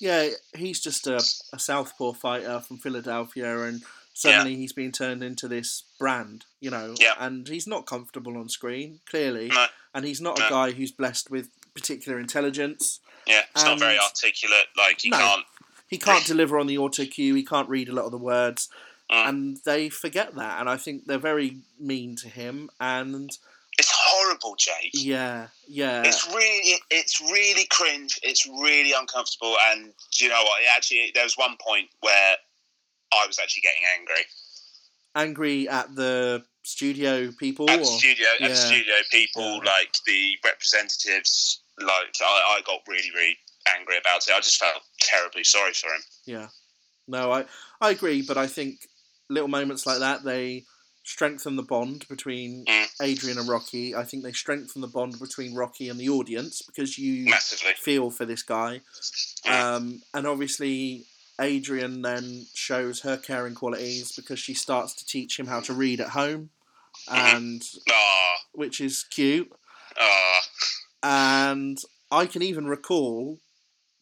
Yeah, he's just a, a Southpaw fighter from Philadelphia, and suddenly yeah. he's been turned into this brand, you know, yeah. and he's not comfortable on screen, clearly, no. and he's not no. a guy who's blessed with particular intelligence. Yeah, he's not very articulate, like he no, can't... He can't deliver on the autocue, he can't read a lot of the words, mm. and they forget that, and I think they're very mean to him, and... It's horrible, Jake. Yeah, yeah. It's really, it's really cringe. It's really uncomfortable. And do you know what? It actually, there was one point where I was actually getting angry. Angry at the studio people. At the studio, yeah. at the studio people, yeah. like the representatives. Like I, I got really, really angry about it. I just felt terribly sorry for him. Yeah. No, I, I agree. But I think little moments like that, they. Strengthen the bond between mm. Adrian and Rocky. I think they strengthen the bond between Rocky and the audience because you Massively. Feel for this guy. Yeah. Um, and obviously, Adrian then shows her caring qualities because she starts to teach him how to read at home. and Aww. Which is cute. Aww. And I can even recall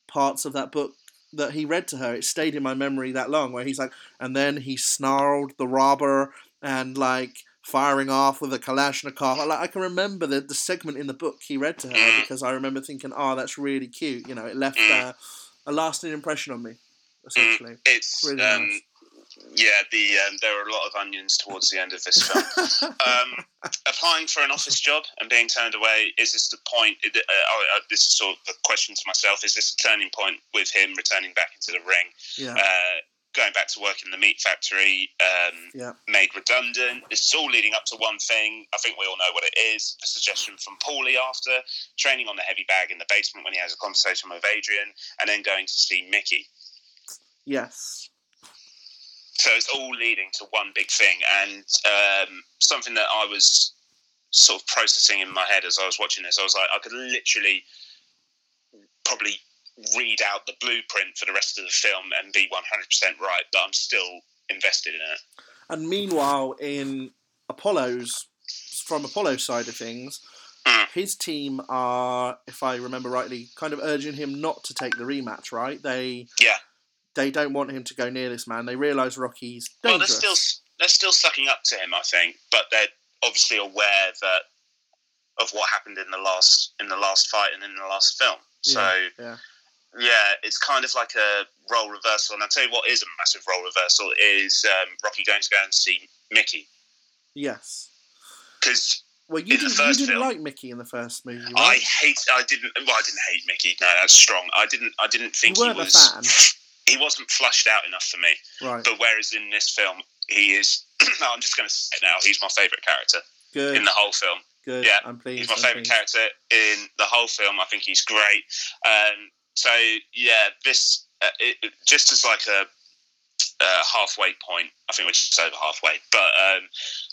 parts of that book that he read to her. It stayed in my memory that long, where he's like, and then he snarled the robber and like firing off with a Kalashnikov. I, like, I can remember the, the segment in the book he read to her because I remember thinking, oh, that's really cute. You know, it left uh, a lasting impression on me, essentially. It's really um, nice. Yeah, the um, there were a lot of onions towards the end of this film. um, applying for an office job and being turned away, is this the point? Uh, uh, this is sort of the question to myself. Is this a turning point with him returning back into the ring? Yeah. Uh, going back to work in the meat factory, um, yeah. made redundant. This is all leading up to one thing. I think we all know what it is. A suggestion from Paulie after training on the heavy bag in the basement when he has a conversation with Adrian, and then going to see Mickey. Yes. So it's all leading to one big thing, and um, something that I was sort of processing in my head as I was watching this, I was like, I could literally probably read out the blueprint for the rest of the film and be one hundred percent right, but I'm still invested in it. And meanwhile, in Apollo's, from Apollo's side of things, mm. his team are, if I remember rightly, kind of urging him not to take the rematch, right? They yeah. They don't want him to go near this man. They realise Rocky's dangerous. Well, they're still, they're still sucking up to him, I think, but they're obviously aware that of what happened in the last in the last fight and in the last film. So, yeah, yeah. yeah it's kind of like a role reversal. And I'll tell you what is a massive role reversal is um, Rocky going to go and see Mickey. Yes. Because... Well, you, did, you didn't film, like Mickey in the first movie, right? I hate... I didn't... Well, I didn't hate Mickey. No, that's strong. I didn't, I didn't think he was... You weren't a fan. He wasn't flushed out enough for me. Right. But whereas in this film, he is... no, I'm just going to say it now. He's my favourite character Good. in the whole film. Good. Yeah, I'm pleased. He's my I'm favourite pleased. character in the whole film. I think he's great. Um, so, yeah, this... Uh, it, it, just as like a uh, halfway point, I think we're just over halfway, but um,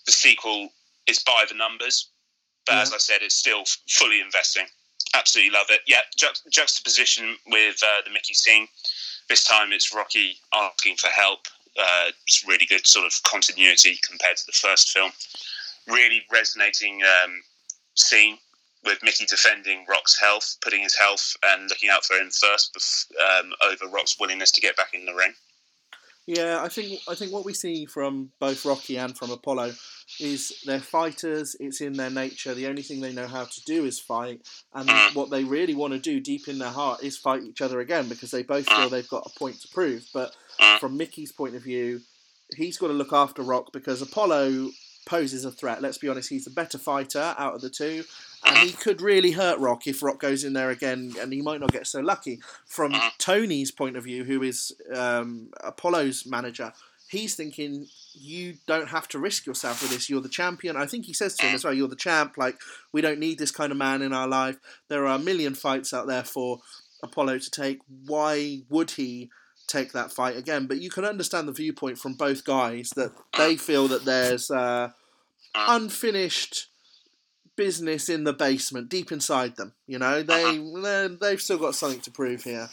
the sequel is by the numbers. But yeah. as I said, it's still f- fully investing. Absolutely love it. Yeah, ju- juxtaposition with uh, the Mickey scene. This time it's Rocky asking for help. Uh, it's really good sort of continuity compared to the first film. Really resonating um, scene with Mickey defending Rock's health, putting his health and looking out for him first bef- um, over Rock's willingness to get back in the ring. Yeah, I think I think what we see from both Rocky and from Apollo is they're fighters. It's in their nature. The only thing they know how to do is fight. And mm. what they really want to do deep in their heart is fight each other again, because they both feel they've got a point to prove. But from Mickey's point of view, he's got to look after Rock because Apollo poses a threat. Let's be honest, he's the better fighter out of the two. And he could really hurt Rock if Rock goes in there again, and he might not get so lucky. From Tony's point of view, who is um, Apollo's manager, he's thinking, you don't have to risk yourself with this. You're the champion. I think he says to him as well, you're the champ. Like, we don't need this kind of man in our life. There are a million fights out there for Apollo to take. Why would he take that fight again? But you can understand the viewpoint from both guys that they feel that there's uh, unfinished... business in the basement, deep inside them. You know, they uh-huh. they've still got something to prove here.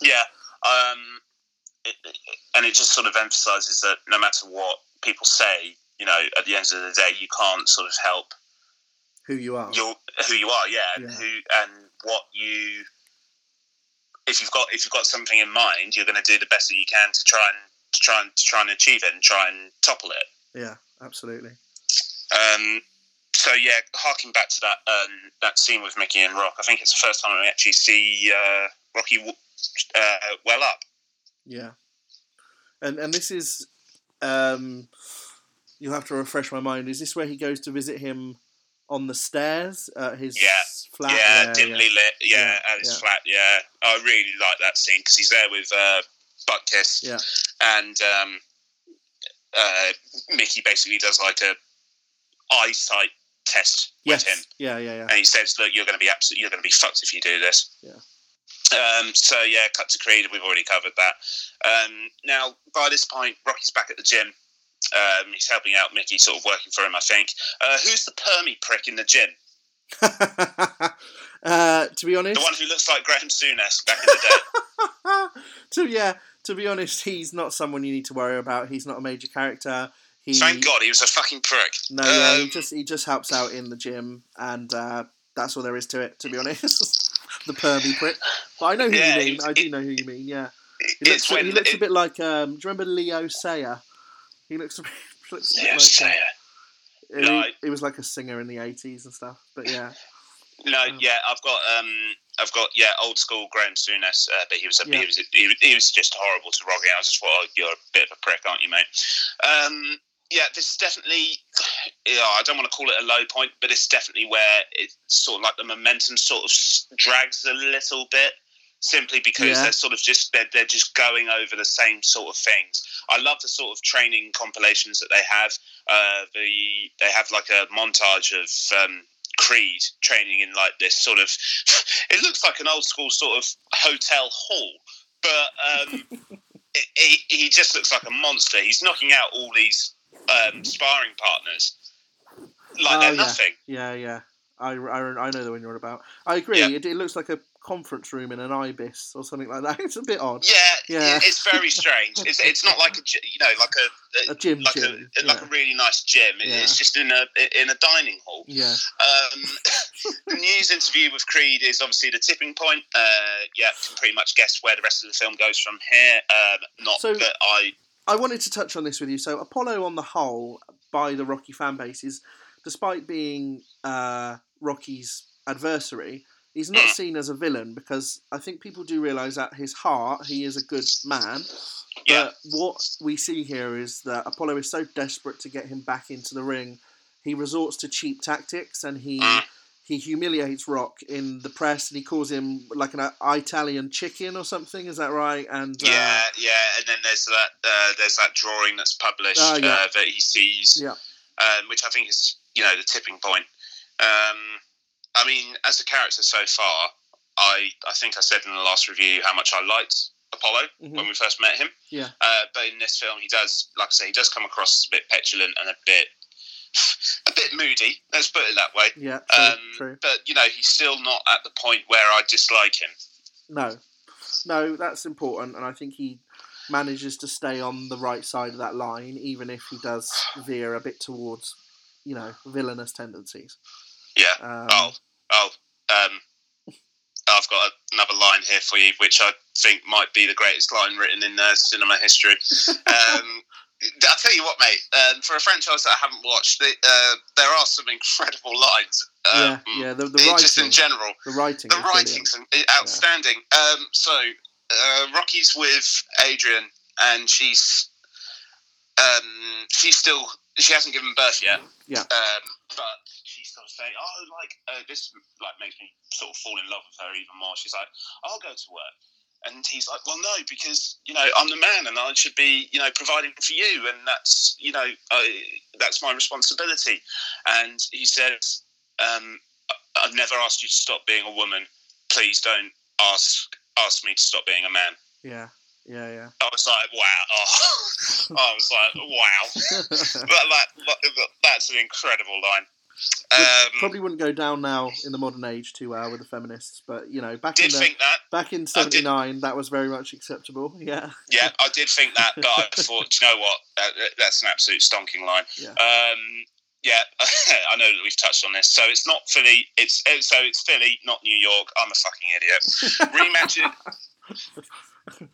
Yeah, um, it, it, and it just sort of emphasises that no matter what people say, you know, at the end of the day, you can't sort of help who you are. Your, who you are, yeah, yeah. And who and what you. If you've got if you've got something in mind, you're going to do the best that you can to try and to try and to try and achieve it and try and topple it. Yeah, absolutely. Um. So yeah, harking back to that um, that scene with Mickey and Rock, I think it's the first time we actually see uh, Rocky w- uh, well up. Yeah, and and this is, um, you'll have to refresh my mind. Is this where he goes to visit him on the stairs at his yeah. flat? Yeah, yeah dimly yeah. lit. Yeah, yeah, at his yeah. flat. Yeah, I really like that scene because he's there with uh, Butkus, yeah, and um, uh, Mickey basically does like a eyesight test yes. with him. Yeah, yeah, yeah. And he says, "Look, you're going to be absolutely, you're going to be fucked if you do this." Yeah. Um, so yeah, cut to Creed. We've already covered that. Um, now, by this point, Rocky's back at the gym. Um, he's helping out Mickey, sort of working for him, I think. Uh, who's the permy prick in the gym? uh, to be honest, the one who looks like Graham Souness back in the day. to yeah, to be honest, he's not someone you need to worry about. He's not a major character. He, Thank God he was a fucking prick. No, um, yeah, he just he just helps out in the gym, and uh, that's all there is to it, to be honest. The pervy prick. But I know who yeah, you mean. It, I do know who you mean, yeah. He looks, when, he looks it, a bit like... Um, do you remember Leo Sayer? He looks a bit, looks Leo like... Sayer. He, no, he was like a singer in the eighties and stuff, but yeah. No, um, yeah, I've got... Um, I've got, yeah, old school Graham Souness, uh, but he was, a, yeah. he was he he was just horrible to Rocky. I was just, well, you're a bit of a prick, aren't you, mate? Um... Yeah, this is definitely, you know, I don't want to call it a low point, but it's definitely where it's sort of like the momentum sort of drags a little bit, simply because yeah. they're sort of just, they're, they're just going over the same sort of things. I love the sort of training compilations that they have. Uh, the They have like a montage of um, Creed training in like this sort of, it looks like an old school sort of hotel hall, but um, he, he just looks like a monster. He's knocking out all these Um, sparring partners like oh, they're yeah. nothing. Yeah, yeah. I, I, I know the one you're about. I agree. Yeah. It, it looks like a conference room in an ibis or something like that. It's a bit odd. Yeah, yeah. It's very strange. It's it's not like a you know like a, a, a gym, like gym. a like yeah. a really nice gym. It, yeah. It's just in a in a dining hall. Yeah. Um, the news interview with Creed is obviously the tipping point. Uh, yeah, can pretty much guess where the rest of the film goes from here. Um, not so, that I. I wanted to touch on this with you. So Apollo, on the whole, by the Rocky fan base, is, despite being uh, Rocky's adversary, he's not seen as a villain, because I think people do realise at his heart he is a good man. Yeah. But what we see here is that Apollo is so desperate to get him back into the ring, he resorts to cheap tactics, and he he humiliates Rock in the press, and he calls him like an Italian chicken or something. Is that right? And yeah, uh, yeah. And then there's that uh, there's that drawing that's published uh, yeah. uh, that he sees, yeah. um, which I think is you know the tipping point. Um, I mean, as a character so far, I I think I said in the last review how much I liked Apollo mm-hmm. when we first met him. Yeah. Uh, but in this film, he does, like I say, he does come across as a bit petulant and a bit. A bit moody, let's put it that way. Yeah, true, um, true. But, you know, he's still not at the point where I dislike him. No. No, that's important, and I think he manages to stay on the right side of that line, even if he does veer a bit towards, you know, villainous tendencies. Yeah. Um, oh, oh, um, I've got another line here for you, which I think might be the greatest line written in uh, cinema history. Um I'll tell you what, mate, um, for a franchise that I haven't watched, the, uh, there are some incredible lines. Um, yeah, yeah, the, the writing. Just in general. The writing. The writing's brilliant. Outstanding. Yeah. Um, so, uh, Rocky's with Adrian, and she's um, she's still, she hasn't given birth yet. Yeah. Um, but she's sort of saying, oh, like, uh, this like makes me sort of fall in love with her even more. She's like, I'll go to work. And he's like, well, no, because, you know, I'm the man and I should be, you know, providing for you. And that's, you know, I, that's my responsibility. And he says, um, I've never asked you to stop being a woman. Please don't ask ask me to stop being a man. Yeah, yeah, yeah. I was like, wow. Oh. I was like, wow. that, that, that, that's an incredible line. Um, probably wouldn't go down now in the modern age too well with the feminists, but you know, back did in the, think that. back in seventy-nine, that was very much acceptable. Yeah, yeah, I did think that, but I thought, do you know what? That, that's an absolute stonking line. Yeah, um, yeah I know that we've touched on this. So it's not Philly. It's so it's Philly, not New York. I'm a fucking idiot. Rematch.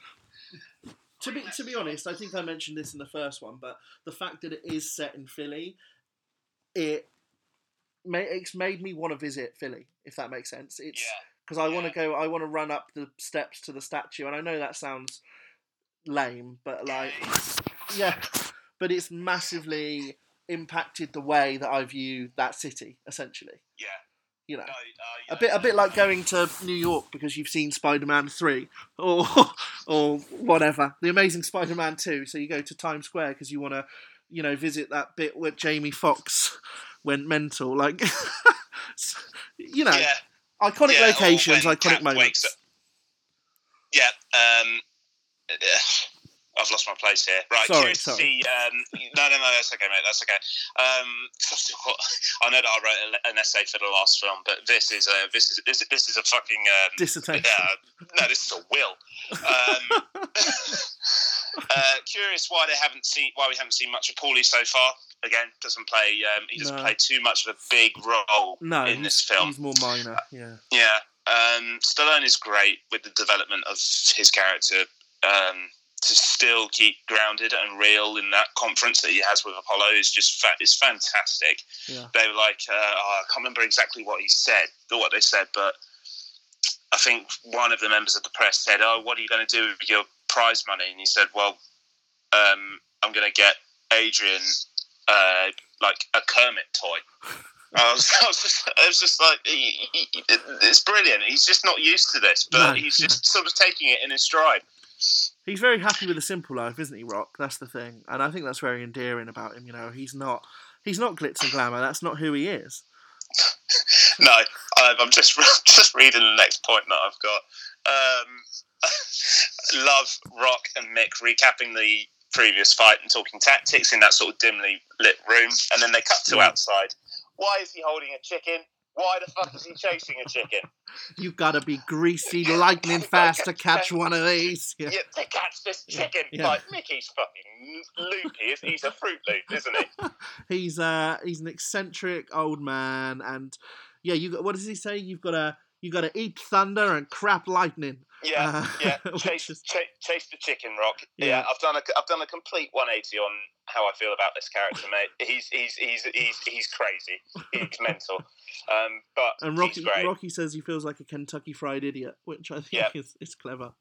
To be to be honest, I think I mentioned this in the first one, but the fact that it is set in Philly, it. It's made me want to visit Philly, if that makes sense. It's because yeah. I yeah. want to go. I want to run up the steps to the statue, and I know that sounds lame, but like, yeah, but it's massively impacted the way that I view that city, essentially. Yeah, you know, no, no, a bit, a bit like going to New York because you've seen Spider-Man three or or whatever, The Amazing Spider-Man two. So you go to Times Square because you want to, you know, visit that bit where Jamie Foxx went mental, like you know, yeah. iconic yeah, locations, iconic Cap moments. Yeah, um, uh, I've lost my place here. Right, sorry, curious sorry. to see. Um, no, no, no, that's okay, mate. That's okay. Um, I know that I wrote an essay for the last film, but this is a this is this this is a fucking um, dissertation. Uh, no, this is a will. Um, uh, curious why they haven't seen why we haven't seen much of Paulie so far. Again, doesn't play um, he doesn't no. play too much of a big role no, in this film. He's more minor. Yeah, yeah. Um, Stallone is great with the development of his character um, to still keep grounded and real in that conference that he has with Apollo is just fa- it's fantastic. Yeah. They were like, uh, oh, I can't remember exactly what he said or what they said, but I think one of the members of the press said, "Oh, what are you going to do with your prize money?" And he said, "Well, um, I'm going to get Adrian uh, like a Kermit toy." I was, I was just, I was just like, he, he, it's brilliant. He's just not used to this, but no, he's just no. sort of taking it in his stride. He's very happy with a simple life, isn't he, Rock? That's the thing, and I think that's very endearing about him. You know, he's not, he's not glitz and glamour. That's not who he is. No, I'm just just reading the next point that I've got. Um, love Rock and Mick recapping the previous fight and talking tactics in that sort of dimly lit room, and then they cut to outside. Why is he holding a chicken? Why the fuck is he chasing a chicken? You gotta be greasy, lightning fast to catch one of these. Yeah, yeah to catch this chicken. Yeah. Like Mickey's fucking loopy. He's a Fruit Loop, isn't he? he's uh, he's an eccentric old man, and yeah, you. Got, what does he say? You've got to you got to eat thunder and crap lightning. Yeah, uh, yeah. Chase, is... ch- chase the chicken, Rock. Yeah. yeah, I've done a I've done a complete one eighty on how I feel about this character, mate. He's he's he's he's he's crazy. He's mental. Um, but and Rocky he's great. Rocky says he feels like a Kentucky Fried Idiot, which I think yeah. is, is clever.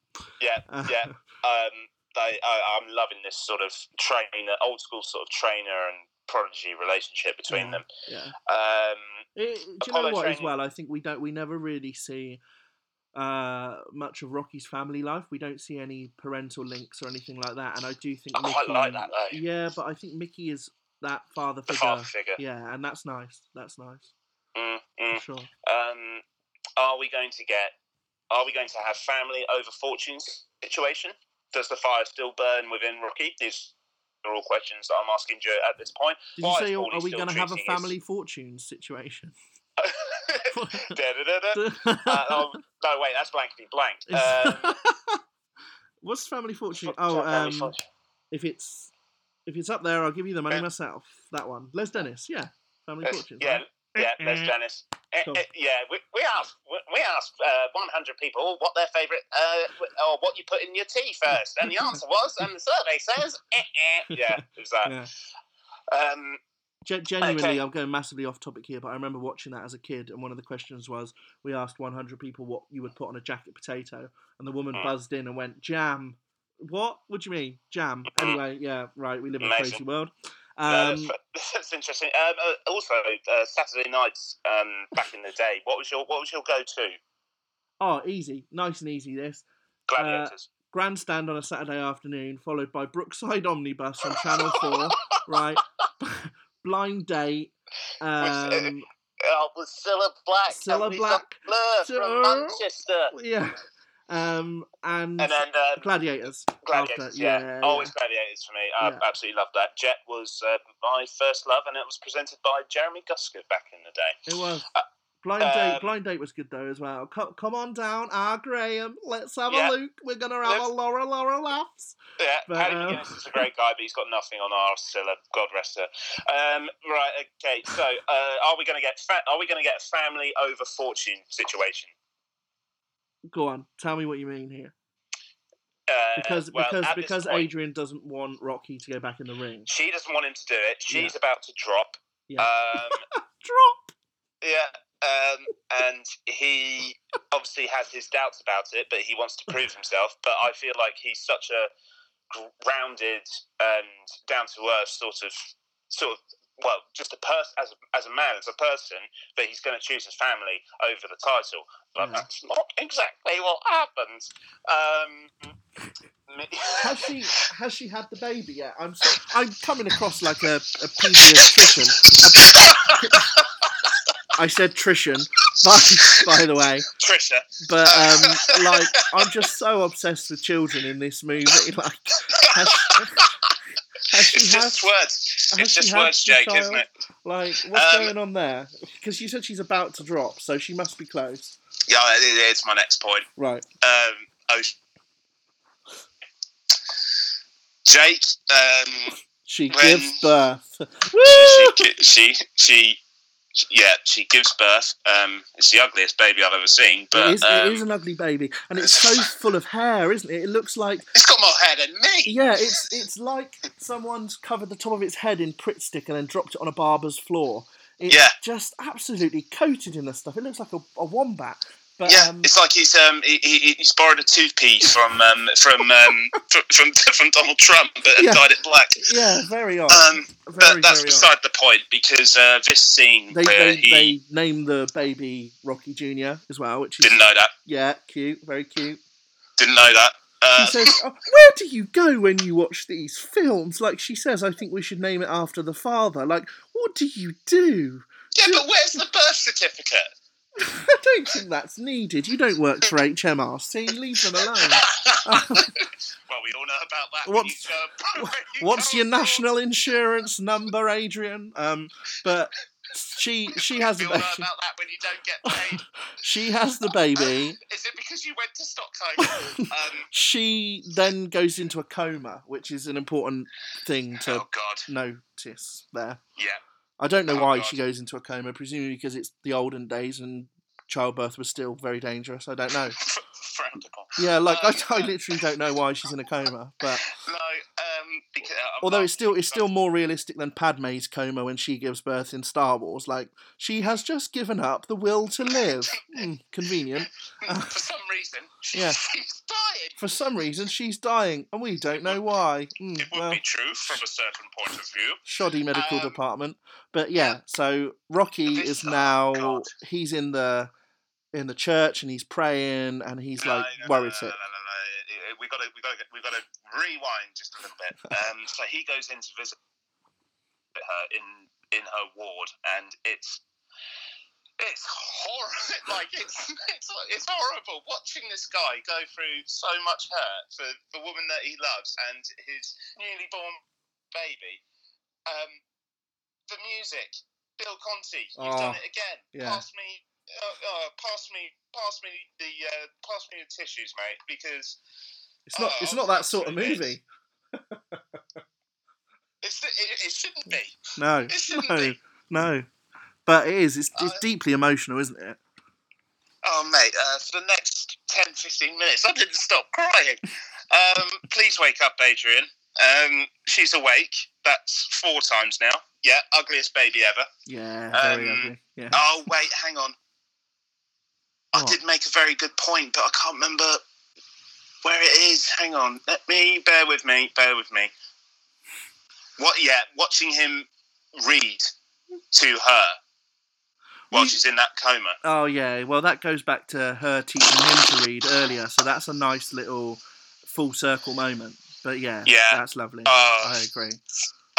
Yeah, uh, yeah. Um, they, I, I'm loving this sort of trainer, old school sort of trainer and prodigy relationship between yeah, them. Yeah. Um, it, do you Apollo know what? Training... As well, I think we don't we never really see. Uh, much of Rocky's family life. We don't see any parental links or anything like that, and I do think I Mickey, quite like that though. Yeah, but I think Mickey is that father figure. The father figure. Yeah, and that's nice. That's nice. Mm, mm. For sure. Um, are we going to get? Are we going to have family over fortune situation? Does the fire still burn within Rocky? These are all questions that I'm asking you at this point. Did Why you say? Are we going to have a family his... fortune situation? uh, oh, no, wait, that's blankety blank. Um, What's family fortune? Oh, um, fortune. if it's if it's up there, I'll give you the money yeah. myself. That one, Les Dennis, yeah, family Les, fortune. Yeah, right? yeah, mm-hmm. Les Dennis. Cool. Uh, uh, yeah, we we asked we asked uh, one hundred people what their favourite uh, or what you put in your tea first, and the answer was, and the survey says, eh, eh. yeah, it was that. Yeah. Um, Genuinely, okay. I'm going massively off topic here, but I remember watching that as a kid, and one of the questions was, we asked one hundred people what you would put on a jacket potato, and the woman mm. buzzed in and went, jam. What? What do you mean? Jam. Mm. Anyway, yeah, right, we live Amazing. in a crazy world. Um, uh, that's interesting. Um, uh, also, uh, Saturday nights um, back in the day, what was your what was your go-to? Oh, easy. Nice and easy, this. Gladiators. Uh, Grandstand on a Saturday afternoon, followed by Brookside Omnibus on Channel four, right? Blind Date. Um, oh, with Cilla Black. Cilla Black. From Manchester. Yeah. Um, and, and then um, Gladiators. Gladiators, after. yeah. yeah. Always Gladiators for me. I yeah. absolutely love that. Jet was uh, my first love, and it was presented by Jeremy Guskett back in the day. It was. Uh, Blind um, Date Blind Date was good, though, as well. Come, come on down, ah, Graham. Let's have yeah. a look. We're going to have Luke. a Laura, Laura laughs. Yeah, but, Paddy um... McGuinness is a great guy, but he's got nothing on our Scylla. God rest her. Um, right, okay, so uh, are we going to get fa- Are we going to get a family over fortune situation? Go on, tell me what you mean here. Uh, because well, because, because point, Adrian doesn't want Rocky to go back in the ring. She doesn't want him to do it. She's yeah. about to drop. Yeah. Um, drop? Yeah. Um, and he obviously has his doubts about it, but he wants to prove himself. But I feel like he's such a grounded and down-to-earth sort of, sort of, well, just a person as a, as a man, as a person, that he's going to choose his family over the title. But yeah. that's not exactly what happens. Um, has she has she had the baby yet? I'm so, I'm coming across like a, a pediatrician. I said Trishan, by, by the way. Trisha. But, um, like, I'm just so obsessed with children in this movie. Like, has, has she it's had, just words. It's just words, Jake, child? Isn't it? Like, what's um, going on there? Because you said she's about to drop, so she must be close. Yeah, it's my next point. Right. Um, oh, Jake, um, she gives birth. She, she, she, she, yeah, she gives birth. Um, it's the ugliest baby I've ever seen. But it is, um, it is an ugly baby, and it's so full of hair, isn't it? It looks like it's got more hair than me. Yeah, it's it's like someone's covered the top of its head in Pritt Stick and then dropped it on a barber's floor. It's yeah. just absolutely coated in this stuff. It looks like a, a wombat. But, yeah, um, it's like he's um he, he, he's borrowed a toothpiece from um from um from, from from Donald Trump but yeah. dyed it black. Yeah, very odd. Um, very, but that's beside odd. the point because uh, this scene they, where they, he they named the baby Rocky Junior as well, which is, didn't know that. Yeah, cute, very cute. Didn't know that. Uh, she says, oh, where do you go when you watch these films? Like she says, I think we should name it after the father. Like, what do you do? Yeah, do- but where's the birth certificate? I don't think that's needed. You don't work for H M R C. Leave them alone. Well, we all know about that. What's, you, uh, what's your national insurance number, Adrian? Um, but she she has we the baby. All know about that when you don't get paid. She has the baby. Is it because you went to Stockholm? Um, she then goes into a coma, which is an important thing to oh God. notice there. Yeah. I don't know oh, why God. she goes into a coma, presumably because it's the olden days and childbirth was still very dangerous. I don't know. yeah, like um, I, I literally don't know why she's in a coma. But no, um, because, uh, although it's still it's still more realistic than Padme's coma when she gives birth in Star Wars. Like she has just given up the will to live. mm, convenient. Uh, For some reason, she's, yeah. she's dying. For some reason, she's dying, and we don't know why. Mm, it would well, be true from a certain point of view. Shoddy medical um, department. But yeah, so Rocky is now, God. he's in the in the church and he's praying and he's no, like no, worried no, no, no, no, no. We gotta we gotta we gotta rewind just a little bit. Um, so he goes in to visit her in in her ward and it's it's horrible. Like it's, it's it's horrible watching this guy go through so much hurt for the woman that he loves and his newly born baby. Um, the music, Bill Conti, you've oh, done it again. Yeah. Pass me, uh, uh, pass me, pass me the, uh, pass me the tissues, mate, because it's not, oh, it's not that sort of movie. it's, it, it shouldn't be. No, it shouldn't no, be. no, but it is. It's, it's uh, deeply emotional, isn't it? Oh, mate, uh, for the next ten, fifteen minutes, I didn't stop crying. um, please wake up, Adrian. Um, she's awake. That's four times now. Yeah, ugliest baby ever. Yeah, very um, ugly. Yeah. Oh, wait, hang on. What? I did make a very good point, but I can't remember where it is. Hang on. Let me, bear with me, bear with me. What? Yeah, watching him read to her while you... she's in that coma. Oh, yeah. Well, that goes back to her teaching him to read earlier, so that's a nice little full circle moment. But yeah, yeah, that's lovely. Uh, I agree.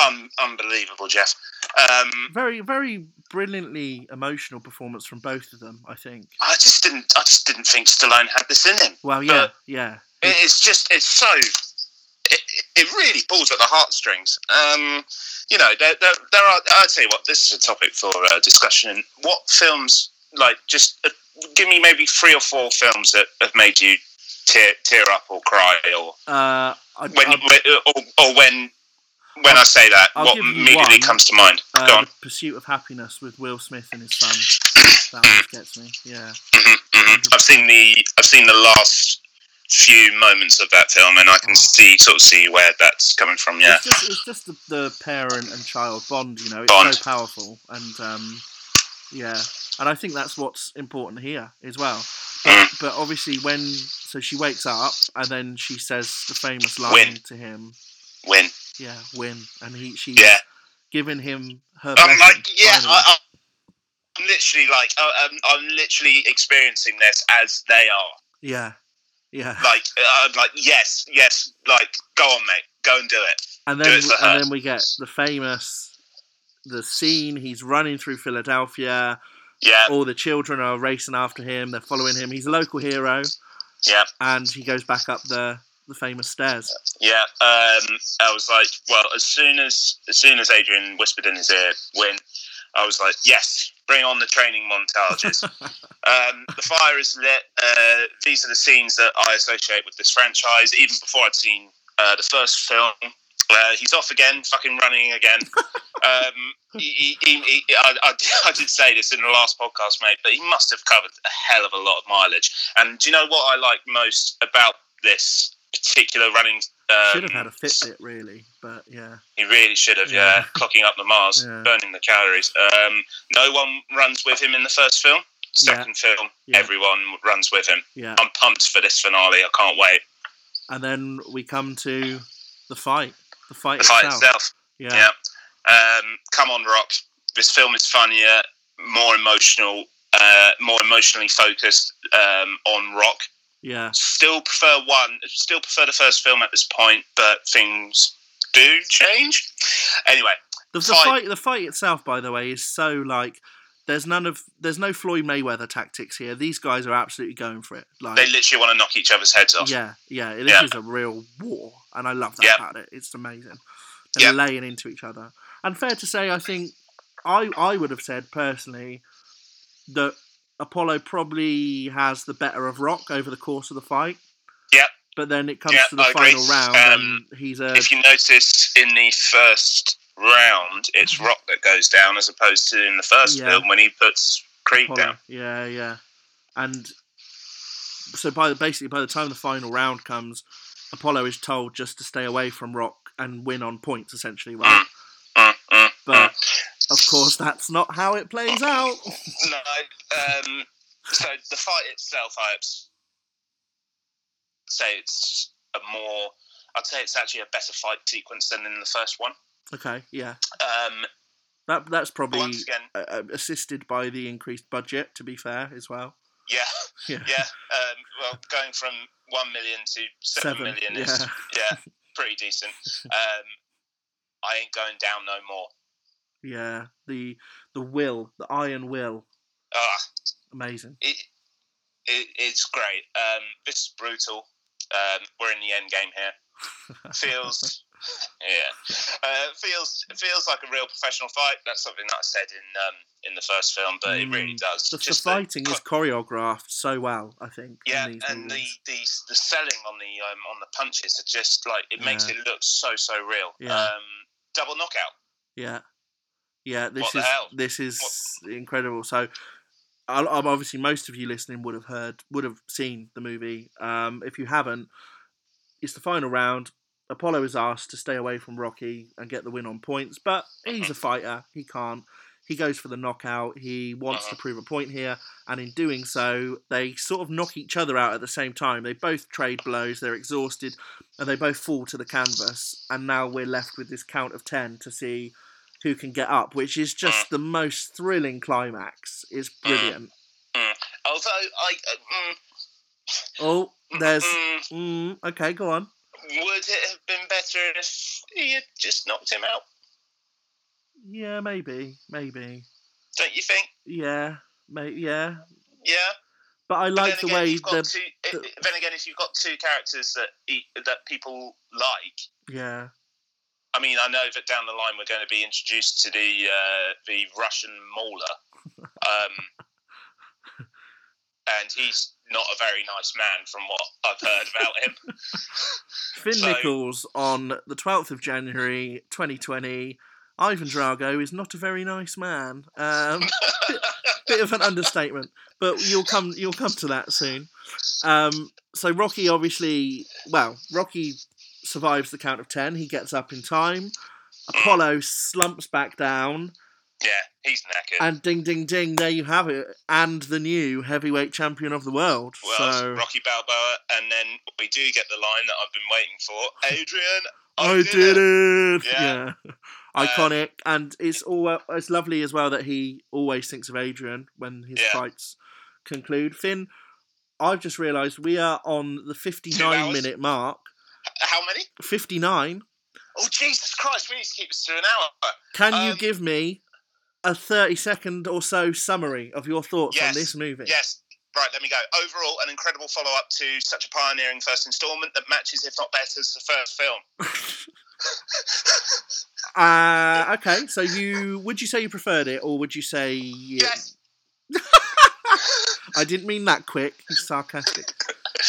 Um, unbelievable, Jeff. Um, very, very brilliantly emotional performance from both of them. I think. I just didn't. I just didn't think Stallone had this in him. Well, yeah, but yeah. It's just. It's so. It, it really pulls at the heartstrings. Um, you know, there, there, there are. I tell you what, this is a topic for uh, discussion. What films, like, just uh, give me maybe three or four films that have made you tear, tear up or cry or. Uh, I'd, when I'd, or, or when when I'll, I say that, I'll what immediately one, comes to mind? Uh, Go on. The Pursuit of Happiness with Will Smith and his son. That one gets me. Yeah. Mm-hmm, mm-hmm. I've seen the I've seen the last few moments of that film, and I can oh. see sort of see where that's coming from. Yeah. It's just, it's just the, the parent and child bond. You know, it's bond. so powerful, and um, yeah, and I think that's what's important here as well. But, mm. but obviously, when so she wakes up and then she says the famous line win. to him, "Win, yeah, win," and he she's yeah. giving him her. I'm blessing, like, yeah, I, I'm literally like, I'm, I'm literally experiencing this as they are. Yeah, yeah. Like, I'm like, yes, yes. Like, go on, mate, go and do it. And then, do it for her. And then we get the famous, the scene. He's running through Philadelphia. Yeah. All the children are racing after him. They're following him. He's a local hero. Yeah. And he goes back up the, the famous stairs. Yeah. Um, I was like, well, as soon as as soon as Adrian whispered in his ear, "Win," I was like, yes, bring on the training montages. um, the fire is lit. Uh, these are the scenes that I associate with this franchise, even before I'd seen uh, the first film. Uh, he's off again, fucking running again. Um, he, he, he, I, I, I did say this in the last podcast, mate, but he must have covered a hell of a lot of mileage. And do you know what I like most about this particular running? Um, should have had a Fitbit, really, but yeah. He really should have, yeah. yeah. Clocking up the miles, yeah. burning the calories. Um, no one runs with him in the first film. Second yeah. film, yeah. everyone runs with him. Yeah. I'm pumped for this finale. I can't wait. And then we come to the fight. The fight, the fight itself. itself. Yeah. yeah. Um, come on, Rock. This film is funnier, more emotional, uh, more emotionally focused um, on Rock. Yeah. Still prefer one. Still prefer the first film at this point, but things do change. Anyway, the, the fight. fight. The fight itself, by the way, is so like. There's none of there's no Floyd Mayweather tactics here. These guys are absolutely going for it. Like, they literally want to knock each other's heads off. Yeah, yeah. It yeah. is a real war, and I love that yeah. about it. It's amazing. They're yeah. laying into each other. And fair to say, I think I I would have said personally that Apollo probably has the better of Rock over the course of the fight. Yeah. But then it comes yeah, to the I final agree. round, um, and he's a. If you notice in the first round, it's Rock that goes down as opposed to in the first yeah. film when he puts Creed Apollo. down. Yeah, yeah. And so by the, basically by the time the final round comes, Apollo is told just to stay away from Rock and win on points, essentially, right? Mm, mm, mm, but, mm. of course, that's not how it plays out. No. Um, so the fight itself, I'd say it's a more... I'd say it's actually a better fight sequence than in the first one. Okay, yeah. Um, that that's probably again, uh, assisted by the increased budget, to be fair, as well. Yeah, yeah. yeah. Um, well, going from one million to seven, seven million yeah. is yeah, pretty decent. Um, I ain't going down no more. Yeah, the the will, the iron will. Ah, amazing. It, it it's great. Um, this is brutal. Um, we're in the end game here. Feels. Yeah, uh, feels feels like a real professional fight. That's something that I said in um, in the first film, but mm. it really does. The, Just the fighting the, is choreographed so well, I think. Yeah, in these and movies. the the the selling on the um, on the punches are just like it yeah. makes it look so so real. Yeah. Um, double knockout. Yeah, yeah. This what is the hell? this is what? incredible. So, I'm obviously most of you listening would have heard would have seen the movie. Um, if you haven't, it's the final round. Apollo is asked to stay away from Rocky and get the win on points, but he's a fighter. He can't. He goes for the knockout. He wants uh-huh. to prove a point here, and in doing so, they sort of knock each other out at the same time. They both trade blows, they're exhausted, and they both fall to the canvas, and now we're left with this count of ten to see who can get up, which is just uh-huh. the most thrilling climax. It's brilliant. Uh-huh. Although, I... Uh, mm. Oh, there's... Mm, okay, go on. Would it have been better if he had just knocked him out? Yeah, maybe, maybe. Don't you think? Yeah, maybe, yeah. Yeah. But I like but the again, way the, two, the. Then again, if you've got two characters that he, that people like. Yeah. I mean, I know that down the line we're going to be introduced to the uh, the Russian mauler, um, and he's. Not a very nice man from what I've heard about him. Finn so, Nichols on the twelfth of January, twenty twenty. Ivan Drago is not a very nice man. Um, bit, bit of an understatement, but you'll come you'll come to that soon. Um, so Rocky obviously, well, Rocky survives the count of ten. He gets up in time. Apollo slumps back down. Yeah, he's knackered. And ding, ding, ding, there you have it. And the new heavyweight champion of the world. Well, so. Rocky Balboa, and then we do get the line that I've been waiting for. Adrian, I, I did it! it. Yeah. yeah. Iconic. Um, and it's all, it's lovely as well that he always thinks of Adrian when his yeah. fights conclude. Finn, I've just realised we are on the fifty-nine minute mark. How many? fifty-nine. Oh, Jesus Christ, we need to keep this to an hour. Can um, you give me... a thirty second or so summary of your thoughts yes. on this movie? Yes. Right, let me go. Overall, an incredible follow-up to such a pioneering first instalment that matches, if not better, as the first film. uh, okay, so you would you say you preferred it, or would you say... Yes. I didn't mean that quick. It's sarcastic.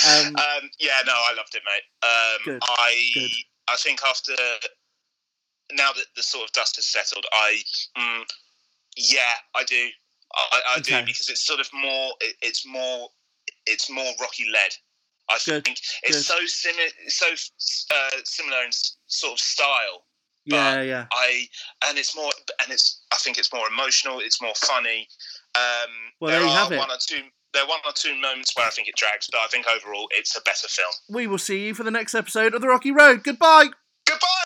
Um, um, yeah, no, I loved it, mate. Um, good, I good. I think after now that the sort of dust has settled, I um, yeah, I do, I, I okay. do because it's sort of more, it, it's more, it's more Rocky led. I good, think it's good. so similar, so uh, similar in sort of style. But yeah, yeah. I and it's more, and it's. I think it's more emotional. It's more funny. Um, well, there, there you are have it. One or two. There are one or two moments where I think it drags, but I think overall it's a better film. We will see you for the next episode of the Rocky Road. Goodbye. Goodbye, everyone.